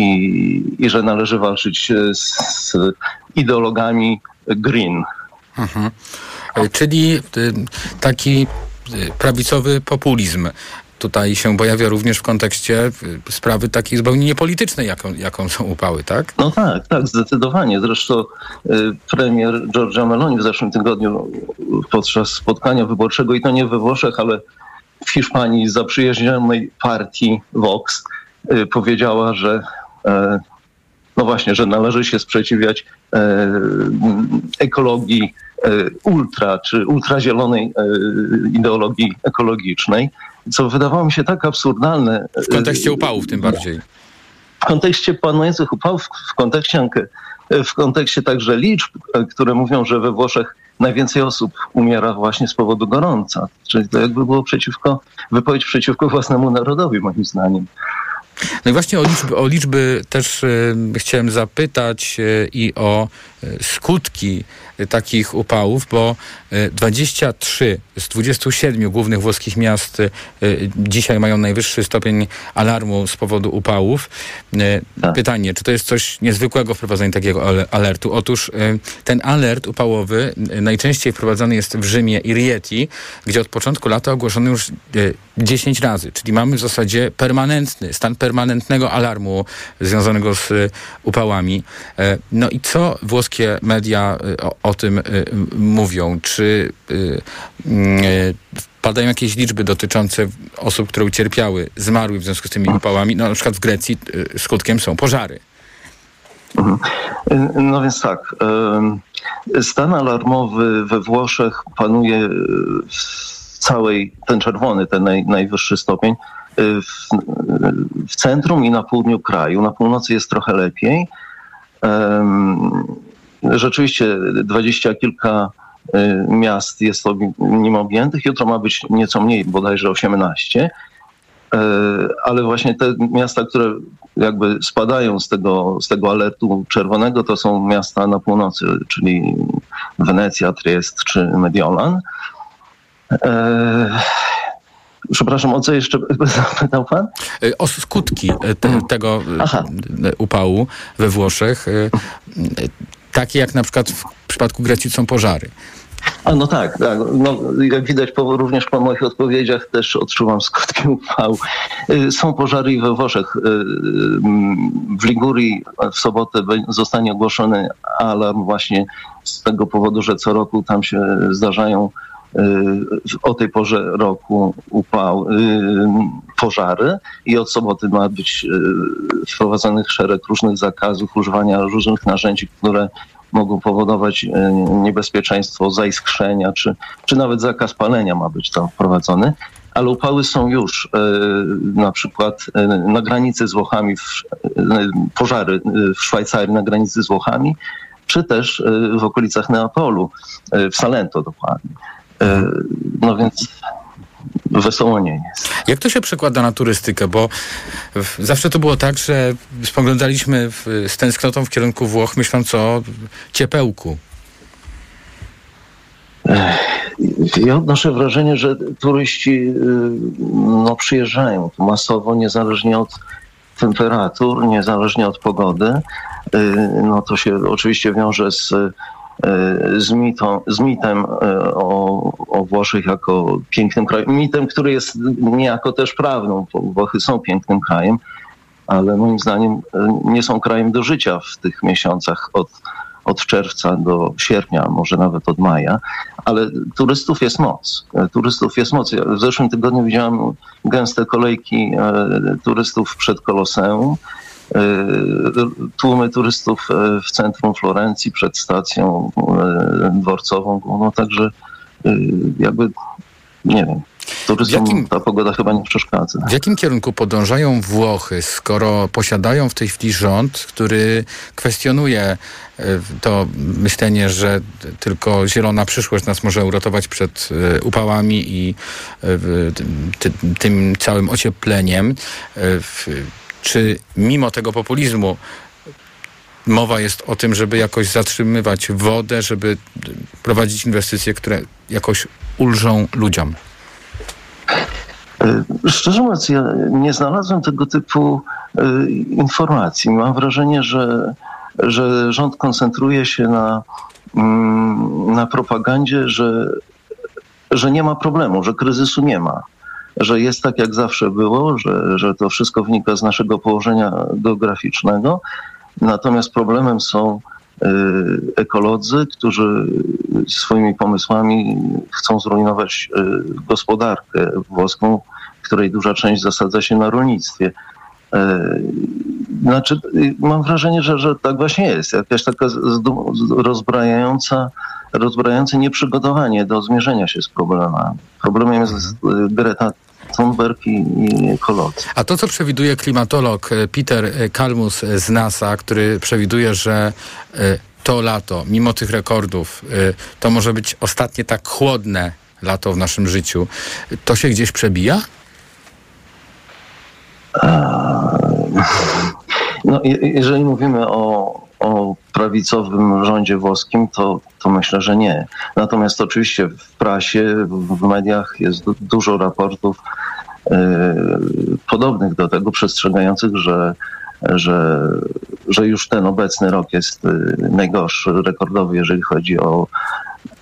i, i że należy walczyć z ideologami green. Mhm. Czyli taki prawicowy populizm tutaj się pojawia również w kontekście sprawy takiej zupełnie niepolitycznej, jaką, jaką są upały, tak? No tak, tak, zdecydowanie. Zresztą premier Giorgia Meloni w zeszłym tygodniu podczas spotkania wyborczego, i to nie we Włoszech, ale w Hiszpanii zaprzyjaźnionej partii Vox, powiedziała, że no właśnie, że należy się sprzeciwiać ekologii ultra, czy ultrazielonej ideologii ekologicznej, co wydawało mi się tak absurdalne. W kontekście upałów tym bardziej. W kontekście panujących upałów, w kontekście, w kontekście także liczb, które mówią, że we Włoszech najwięcej osób umiera właśnie z powodu gorąca. Czyli to jakby było przeciwko, wypowiedź przeciwko własnemu narodowi, moim zdaniem. No i właśnie o liczby, o liczby też y, chciałem zapytać y, i o y, skutki y, takich upałów, bo y, dwadzieścia trzy z dwudziestu siedmiu głównych włoskich miast y, y, dzisiaj mają najwyższy stopień alarmu z powodu upałów. Y, tak. Pytanie, czy to jest coś niezwykłego wprowadzenie takiego alertu? Otóż y, ten alert upałowy y, najczęściej wprowadzany jest w Rzymie i Rieti, gdzie od początku lata ogłoszono już y, dziesięć razy, czyli mamy w zasadzie permanentny, stan permanentnego alarmu związanego z upałami. No i co włoskie media o, o tym mówią? Czy padają jakieś liczby dotyczące osób, które ucierpiały, zmarły w związku z tymi upałami? No na przykład w Grecji skutkiem są pożary. No więc tak, stan alarmowy we Włoszech panuje w całej, ten czerwony, ten naj, najwyższy stopień, w, w centrum i na południu kraju. Na północy jest trochę lepiej. Rzeczywiście dwadzieścia kilka miast jest nim objętych. Jutro ma być nieco mniej, bodajże osiemnaście. Ale właśnie te miasta, które jakby spadają z tego, z tego alertu czerwonego, to są miasta na północy, czyli Wenecja, Triest czy Mediolan. Przepraszam, o co jeszcze zapytał pan? O skutki te, tego Aha. upału we Włoszech, takie jak na przykład w przypadku Grecji są pożary. A no tak, tak. No, jak widać po, również po moich odpowiedziach też odczuwam skutki upału. Są pożary i we Włoszech. W Ligurii w sobotę zostanie ogłoszony alarm właśnie z tego powodu, że co roku tam się zdarzają o tej porze roku upał, pożary i od soboty ma być wprowadzonych szereg różnych zakazów używania różnych narzędzi, które mogą powodować niebezpieczeństwo zaiskrzenia, czy, czy nawet zakaz palenia ma być tam wprowadzony. Ale upały są już, na przykład na granicy z Włochami, w, pożary w Szwajcarii na granicy z Włochami, czy też w okolicach Neapolu, w Salento dokładnie. No więc wesoło nie jest. Jak to się przekłada na turystykę? Bo zawsze to było tak, że spoglądaliśmy w, z tęsknotą w kierunku Włoch, myśląc o ciepełku. Ja odnoszę wrażenie, że turyści no, przyjeżdżają tu masowo, niezależnie od temperatur, niezależnie od pogody. No to się oczywiście wiąże z Z, mito, z mitem o, o Włoszech jako pięknym kraju. Mitem, który jest niejako też prawdą, bo Włochy są pięknym krajem, ale moim zdaniem nie są krajem do życia w tych miesiącach od, od czerwca do sierpnia, może nawet od maja, ale turystów jest moc. Turystów jest moc. Ja w zeszłym tygodniu widziałem gęste kolejki turystów przed Koloseum, tłumy turystów w centrum Florencji, przed stacją dworcową, no także jakby, nie wiem, turystom ta pogoda chyba nie przeszkadza. W jakim kierunku podążają Włochy, skoro posiadają w tej chwili rząd, który kwestionuje to myślenie, że tylko zielona przyszłość nas może uratować przed upałami i tym całym ociepleniem? Czy mimo tego populizmu mowa jest o tym, żeby jakoś zatrzymywać wodę, żeby prowadzić inwestycje, które jakoś ulżą ludziom? Szczerze mówiąc, ja nie znalazłem tego typu informacji. Mam wrażenie, że, że rząd koncentruje się na, na propagandzie, że, że nie ma problemu, że kryzysu nie ma. Że jest tak, jak zawsze było, że, że to wszystko wynika z naszego położenia geograficznego. Natomiast problemem są y, ekolodzy, którzy swoimi pomysłami chcą zrujnować y, gospodarkę włoską, której duża część zasadza się na rolnictwie. Y, znaczy, y, mam wrażenie, że, że tak właśnie jest. Jakaś taka zdum- rozbrajająca rozbrajające nieprzygotowanie do zmierzenia się z problemami. Problemem jest Greta Thunberg i ekolodzy. A to, co przewiduje klimatolog Peter Kalmus z NASA, który przewiduje, że to lato, mimo tych rekordów, to może być ostatnie tak chłodne lato w naszym życiu, to się gdzieś przebija? No, jeżeli mówimy o o prawicowym rządzie włoskim, to, to myślę, że nie. Natomiast oczywiście w prasie, w mediach jest du- dużo raportów yy, podobnych do tego, przestrzegających, że, że, że już ten obecny rok jest yy, najgorszy, rekordowy, jeżeli chodzi o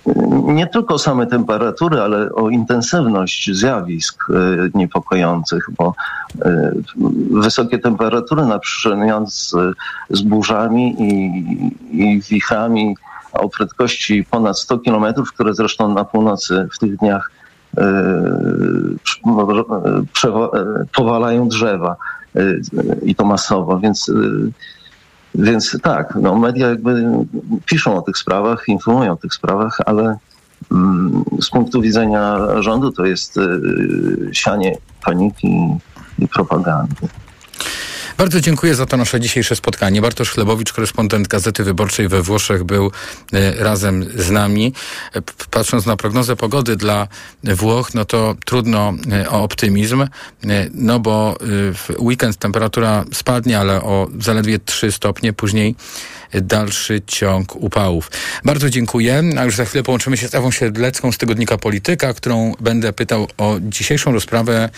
yy, nie tylko o same temperatury, ale o intensywność zjawisk yy, niepokojących, bo wysokie temperatury naprzemiast z, z burzami i, i wichrami o prędkości ponad sto kilometrów, które zresztą na północy w tych dniach y, prze, powalają drzewa y, i to masowo, więc, y, więc tak, no media jakby piszą o tych sprawach, informują o tych sprawach, ale mm, z punktu widzenia rządu to jest y, sianie paniki i propagandy. Bardzo dziękuję za to nasze dzisiejsze spotkanie. Bartosz Chlebowicz, korespondent Gazety Wyborczej we Włoszech, był razem z nami. Patrząc na prognozę pogody dla Włoch, no to trudno o optymizm, no bo w weekend temperatura spadnie, ale o zaledwie trzy stopnie, później dalszy ciąg upałów. Bardzo dziękuję, a już za chwilę połączymy się z Ewą Siedlecką z tygodnika Polityka, którą będę pytał o dzisiejszą rozprawę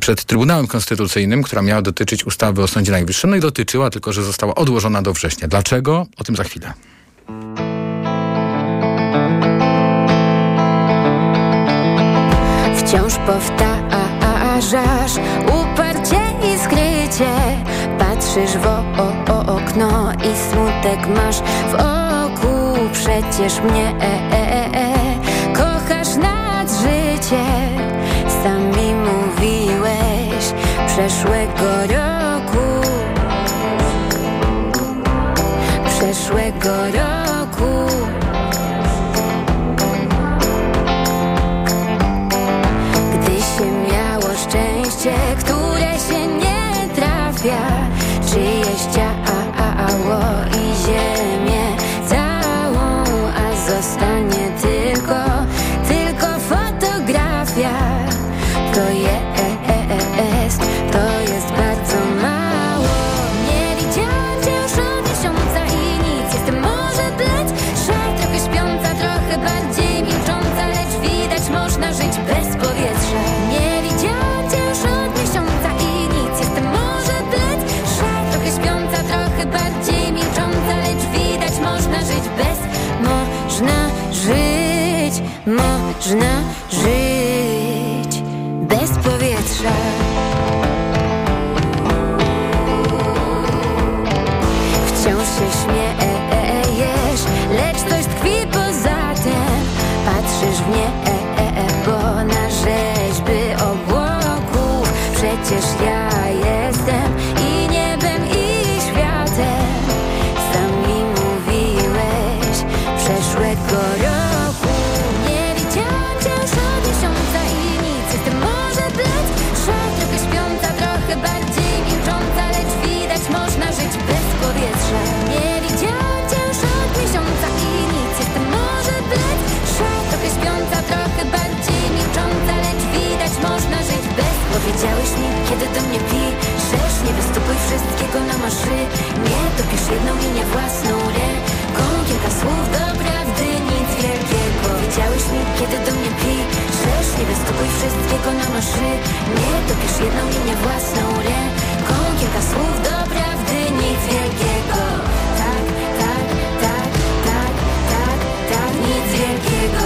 przed Trybunałem Konstytucyjnym, która miała dotyczyć ustawy o Sądzie Najwyższym, no i dotyczyła, tylko że została odłożona do września. Dlaczego? O tym za chwilę. Wciąż powtarzasz uparcie i skrycie, patrzysz w o- o- okno i smutek masz w oku. Przecież mnie e- e- e- kochasz nad życie, sam mi mówiłeś przeszłego roku, przeszłego roku. Gdy się miało szczęście, które się nie trafia, czyjeś ciało i ziemię całą, a zostanie tylko, tylko fotografia. To jest, to jest bardzo mało. Nie widziałam cię już od miesiąca i nic, jestem może plec, szar trochę śpiąca, trochę bardziej milcząca, lecz widać można żyć bez powietrza. Nie widziałam cię już od miesiąca i nic, jestem może plec, szar trochę śpiąca, trochę bardziej milcząca, lecz widać można żyć bez, można żyć, można żyć bez powietrza. Wciąż się śmieję. przyszłego roku. Nie widziałam cię już od miesiąca i nic, jestem może blec, szok, trochę śpiąca, trochę bardziej milcząca, lecz widać można żyć bez powietrza. Nie widziałam cię już od miesiąca i nic, jestem może blec, szok, trochę śpiąca, trochę bardziej milcząca, lecz widać można żyć bez. Powiedziałeś mi, kiedy do mnie piszesz, nie wystupuj wszystkiego na maszy, nie topisz jedną linię własną ręką, kilka słów do prawdy, nic wielkiego. Powiedziałeś mi, kiedy do mnie piszesz, nie wystupuj wszystkiego na maszy, nie topisz jedną linię własną ręką, kilka słów do prawdy, nic wielkiego. Tak, tak, tak, tak, tak, tak, nic wielkiego.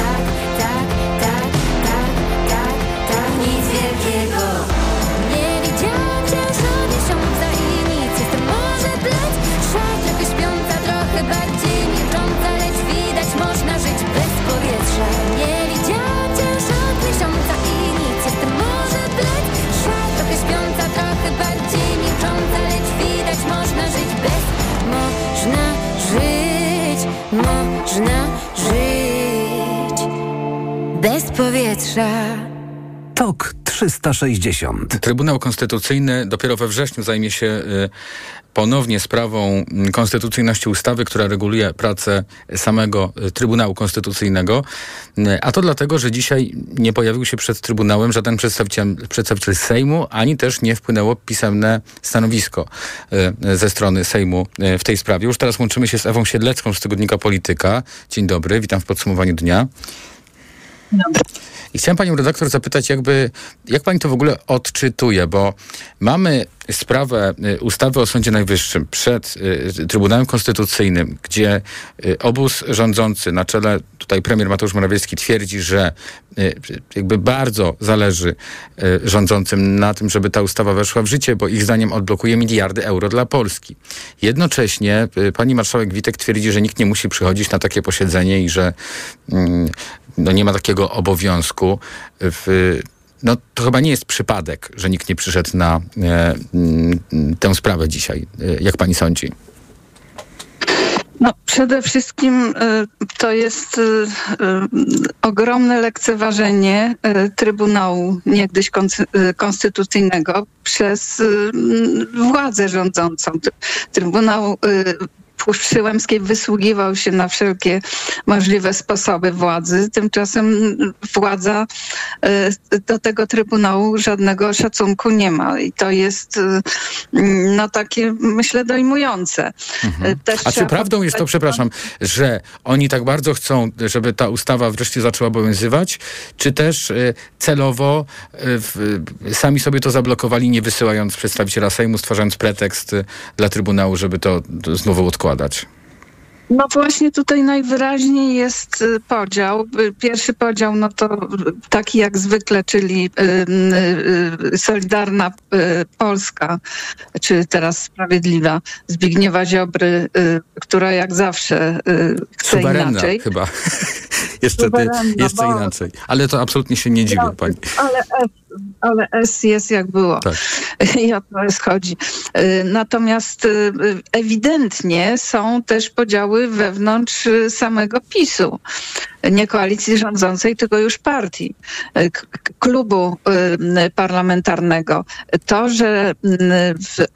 Tak, tak, tak, tak, tak, tak, nic wielkiego. Nie widziałam cię już od miesiąca i nic, jestem może blec, szok, trochę śpiąca, trochę bardziej milcząca, lecz widać można żyć bez powietrza. Nie widziałam cię już od miesiąca i nic, jestem może blec, szok, trochę śpiąca, trochę bardziej milcząca, lecz widać można żyć bez. Można żyć, można żyć bez powietrza. Tok trzysta sześćdziesiąt. Trybunał Konstytucyjny dopiero we wrześniu zajmie się y, ponownie sprawą konstytucyjności ustawy, która reguluje pracę samego Trybunału Konstytucyjnego. Y, a to dlatego, że dzisiaj nie pojawił się przed Trybunałem żaden przedstawiciel, przedstawiciel Sejmu, ani też nie wpłynęło pisemne stanowisko y, ze strony Sejmu y, w tej sprawie. Już teraz łączymy się z Ewą Siedlecką z tygodnika Polityka. Dzień dobry, witam w podsumowaniu dnia. Dobry. I chciałem panią redaktor zapytać, jakby, jak pani to w ogóle odczytuje, bo mamy sprawę ustawy o Sądzie Najwyższym przed y, Trybunałem Konstytucyjnym, gdzie y, obóz rządzący na czele, tutaj premier Mateusz Morawiecki twierdzi, że y, jakby bardzo zależy y, rządzącym na tym, żeby ta ustawa weszła w życie, bo ich zdaniem odblokuje miliardy euro dla Polski. Jednocześnie y, pani marszałek Witek twierdzi, że nikt nie musi przychodzić na takie posiedzenie i że y, no nie ma takiego obowiązku. W, no to chyba nie jest przypadek, że nikt nie przyszedł na e, tę sprawę dzisiaj. Jak pani sądzi? No, przede wszystkim to jest ogromne lekceważenie Trybunału niegdyś konstytucyjnego przez władzę rządzącą. Trybunał Przyłębskiej wysługiwał się na wszelkie możliwe sposoby władzy. Tymczasem władza do tego Trybunału żadnego szacunku nie ma. I to jest no takie, myślę, dojmujące. Mhm. A czy prawdą jest to, przepraszam, że oni tak bardzo chcą, żeby ta ustawa wreszcie zaczęła obowiązywać, czy też celowo w, sami sobie to zablokowali, nie wysyłając przedstawiciela Sejmu, stwarzając pretekst dla Trybunału, żeby to znowu odkładać? No właśnie tutaj najwyraźniej jest podział. Pierwszy podział, no to taki jak zwykle, czyli Solidarna Polska, czy teraz Sprawiedliwa, Zbigniewa Ziobry, która jak zawsze chce suwerenna inaczej. Chyba. jeszcze ty, jeszcze inaczej. Ale to absolutnie się nie dziwię, no, pani. Ale Ale S jest jak było. Tak. I o to S chodzi. Natomiast ewidentnie są też podziały wewnątrz samego PiS-u. Nie koalicji rządzącej, tylko już partii, klubu parlamentarnego. To, że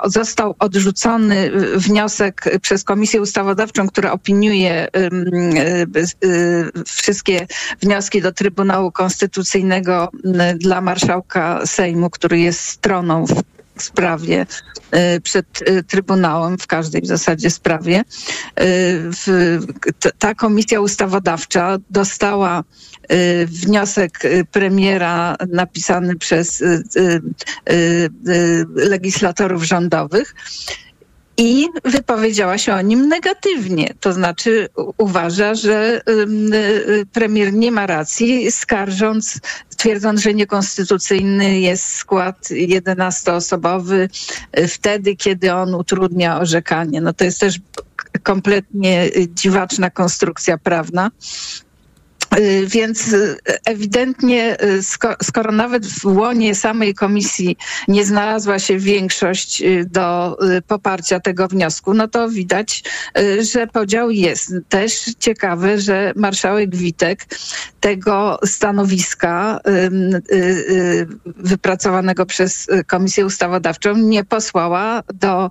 został odrzucony wniosek przez Komisję Ustawodawczą, która opiniuje wszystkie wnioski do Trybunału Konstytucyjnego dla marszałka Sejmu, który jest stroną w sprawie przed Trybunałem, w każdej w zasadzie sprawie. Ta komisja ustawodawcza dostała wniosek premiera napisany przez legislatorów rządowych i wypowiedziała się o nim negatywnie. To znaczy uważa, że premier nie ma racji, skarżąc, twierdząc, że niekonstytucyjny jest skład jedenastoosobowy wtedy, kiedy on utrudnia orzekanie. No to jest też kompletnie dziwaczna konstrukcja prawna. Więc ewidentnie, skoro nawet w łonie samej komisji nie znalazła się większość do poparcia tego wniosku, no to widać, że podział jest. Też ciekawe, że marszałek Witek tego stanowiska wypracowanego przez Komisję Ustawodawczą nie posłała do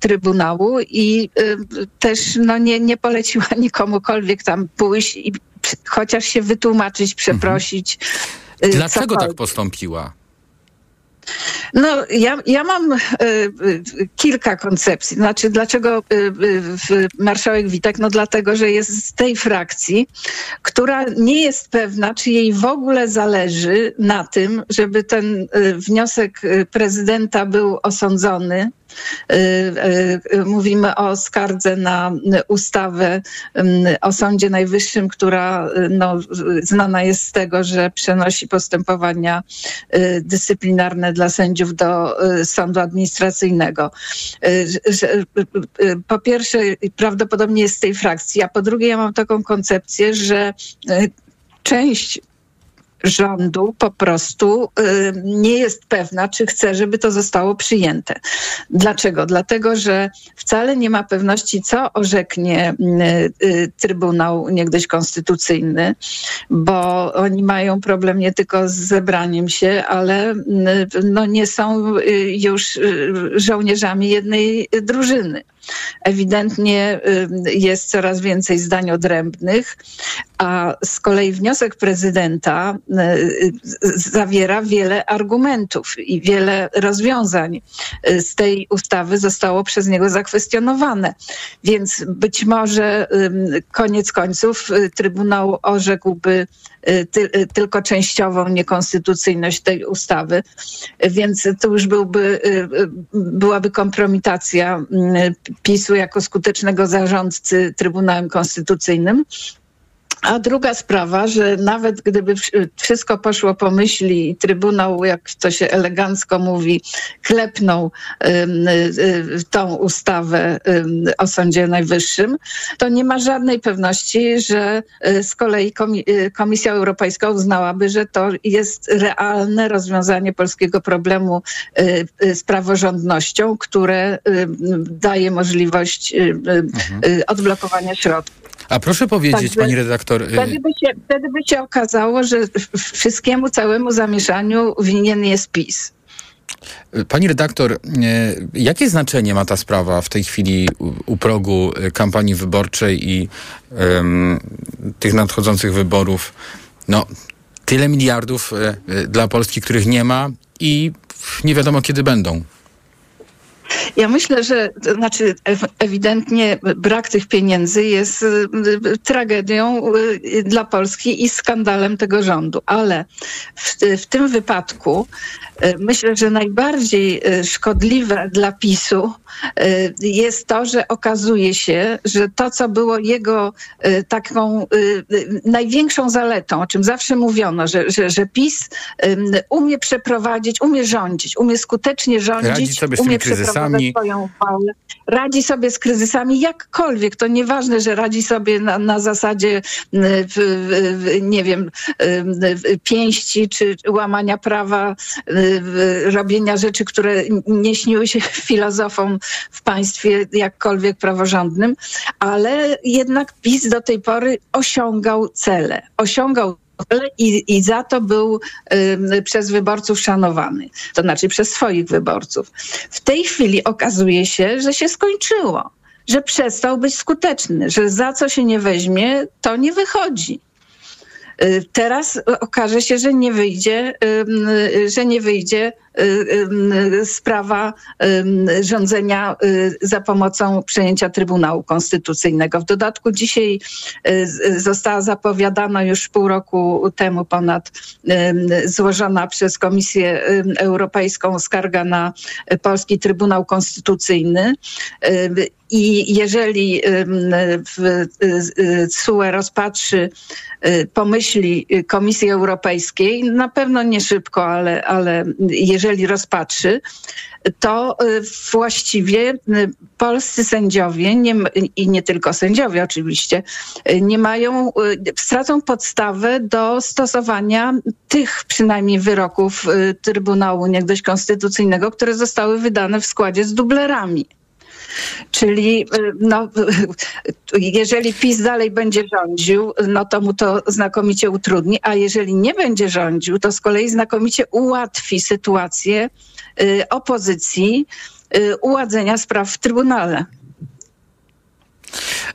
Trybunału i też no, nie, nie poleciła nikomukolwiek tam pójść i chociaż się wytłumaczyć, przeprosić. Mhm. Dlaczego cokolwiek tak postąpiła? No, ja, ja mam y, y, kilka koncepcji. Znaczy, dlaczego y, y, marszałek Witek? No dlatego, że jest z tej frakcji, która nie jest pewna, czy jej w ogóle zależy na tym, żeby ten y, wniosek prezydenta był osądzony. Mówimy o skardze na ustawę o Sądzie Najwyższym, która no, znana jest z tego, że przenosi postępowania dyscyplinarne dla sędziów do sądu administracyjnego. Po pierwsze, prawdopodobnie jest z tej frakcji, a po drugie ja mam taką koncepcję, że część rządu po prostu y, nie jest pewna, czy chce, żeby to zostało przyjęte. Dlaczego? Dlatego, że wcale nie ma pewności, co orzeknie y, y, Trybunał niegdyś Konstytucyjny, bo oni mają problem nie tylko z zebraniem się, ale y, no, nie są y, już y, żołnierzami jednej y, drużyny. Ewidentnie jest coraz więcej zdań odrębnych, a z kolei wniosek prezydenta zawiera wiele argumentów i wiele rozwiązań z tej ustawy zostało przez niego zakwestionowane. Więc być może koniec końców Trybunał orzekłby ty, tylko częściową niekonstytucyjność tej ustawy, więc to już byłby, byłaby kompromitacja PiSu jako skutecznego zarządcy Trybunałem Konstytucyjnym. A druga sprawa, że nawet gdyby wszystko poszło po myśli i Trybunał, jak to się elegancko mówi, klepnął y, y, tą ustawę y, o Sądzie Najwyższym, to nie ma żadnej pewności, że y, z kolei komi- Komisja Europejska uznałaby, że to jest realne rozwiązanie polskiego problemu y, y, z praworządnością, które y, daje możliwość y, y, odblokowania środków. A proszę powiedzieć, tak, pani redaktor... Wtedy by, się, wtedy by się okazało, że wszystkiemu, całemu zamieszaniu winien jest PiS. Pani redaktor, jakie znaczenie ma ta sprawa w tej chwili u progu kampanii wyborczej i um, tych nadchodzących wyborów? No, tyle miliardów dla Polski, których nie ma i nie wiadomo, kiedy będą. Ja myślę, że to znaczy ewidentnie brak tych pieniędzy jest tragedią dla Polski i skandalem tego rządu, ale w, w tym wypadku myślę, że najbardziej szkodliwe dla PiSu jest to, że okazuje się, że to, co było jego taką największą zaletą, o czym zawsze mówiono, że, że, że PiS umie przeprowadzić, umie rządzić, umie skutecznie rządzić, umie przeprowadzić swoją uchwałę. Radzi sobie z kryzysami jakkolwiek. To nieważne, że radzi sobie na, na zasadzie nie wiem, pięści czy łamania prawa, robienia rzeczy, które nie śniły się filozofom w państwie jakkolwiek praworządnym, ale jednak PiS do tej pory osiągał cele. Osiągał I, i za to był y, przez wyborców szanowany, to znaczy przez swoich wyborców. W tej chwili okazuje się, że się skończyło, że przestał być skuteczny, że za co się nie weźmie, to nie wychodzi. Y, teraz okaże się, że nie wyjdzie, y, y, że nie wyjdzie y, y, sprawa y, rządzenia y, za pomocą przejęcia Trybunału Konstytucyjnego. W dodatku dzisiaj y, została zapowiadana już pół roku temu ponad y, złożona przez Komisję Europejską skarga na polski Trybunał Konstytucyjny. Y, I jeżeli T S U E rozpatrzy, pomyśli Komisji Europejskiej, na pewno nie szybko, ale, ale jeżeli jeżeli rozpatrzy, to właściwie polscy sędziowie nie, i nie tylko sędziowie oczywiście, nie mają, stracą podstawę do stosowania tych przynajmniej wyroków Trybunału niegdyś Konstytucyjnego, które zostały wydane w składzie z dublerami. Czyli no, jeżeli PiS dalej będzie rządził, no to mu to znakomicie utrudni, a jeżeli nie będzie rządził, to z kolei znakomicie ułatwi sytuację y, opozycji y, uładzenia spraw w Trybunale.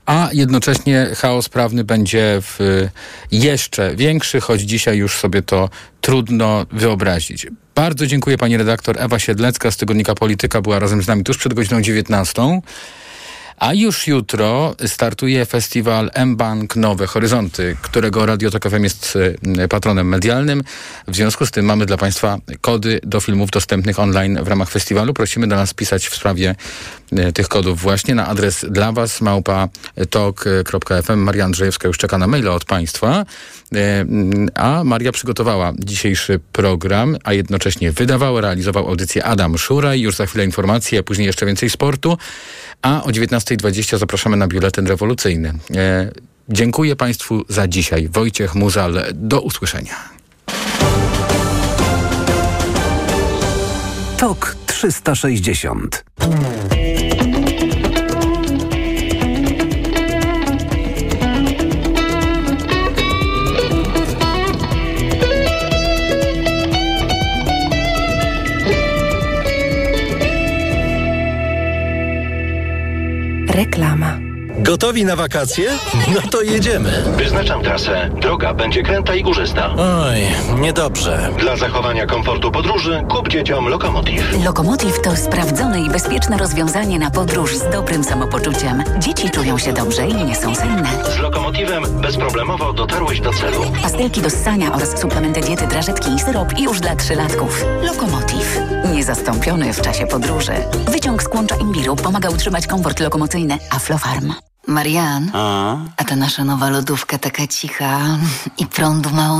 A jednocześnie chaos prawny będzie w, jeszcze większy, choć dzisiaj już sobie to trudno wyobrazić. Bardzo dziękuję pani redaktor Ewa Siedlecka z Tygodnika Polityka, była razem z nami tuż przed godziną dziewiętnastą. A już jutro startuje festiwal M-Bank Nowe Horyzonty, którego Radio Tok F M jest patronem medialnym. W związku z tym mamy dla państwa kody do filmów dostępnych online w ramach festiwalu. Prosimy do nas pisać w sprawie tych kodów właśnie na adres dla was małpa tok kropka f m. Maria Andrzejewska już czeka na maila od państwa. A Maria przygotowała dzisiejszy program, a jednocześnie wydawała, realizował audycję Adam Szuraj. Już za chwilę informacje, a później jeszcze więcej sportu. A o dziewiętnasta dwadzieścia zapraszamy na biuletyn rewolucyjny. E, dziękuję państwu za dzisiaj. Wojciech Muzal, do usłyszenia. Tok trzysta sześćdziesiąt. Reklama. Gotowi na wakacje? No to jedziemy. Wyznaczam trasę. Droga będzie kręta i górzysta. Oj, niedobrze. Dla zachowania komfortu podróży kup dzieciom Lokomotiv. Lokomotiv to sprawdzone i bezpieczne rozwiązanie na podróż z dobrym samopoczuciem. Dzieci czują się dobrze i nie są senne. Z Lokomotivem bezproblemowo dotarłeś do celu. Pastelki do ssania oraz suplementy diety, drażetki i syrop już dla trzylatków. Lokomotiv. Niezastąpiony w czasie podróży. Wyciąg z kłącza imbiru pomaga utrzymać komfort lokomocyjny. Aflofarm. Marian, a? a ta nasza nowa lodówka taka cicha i prądu mało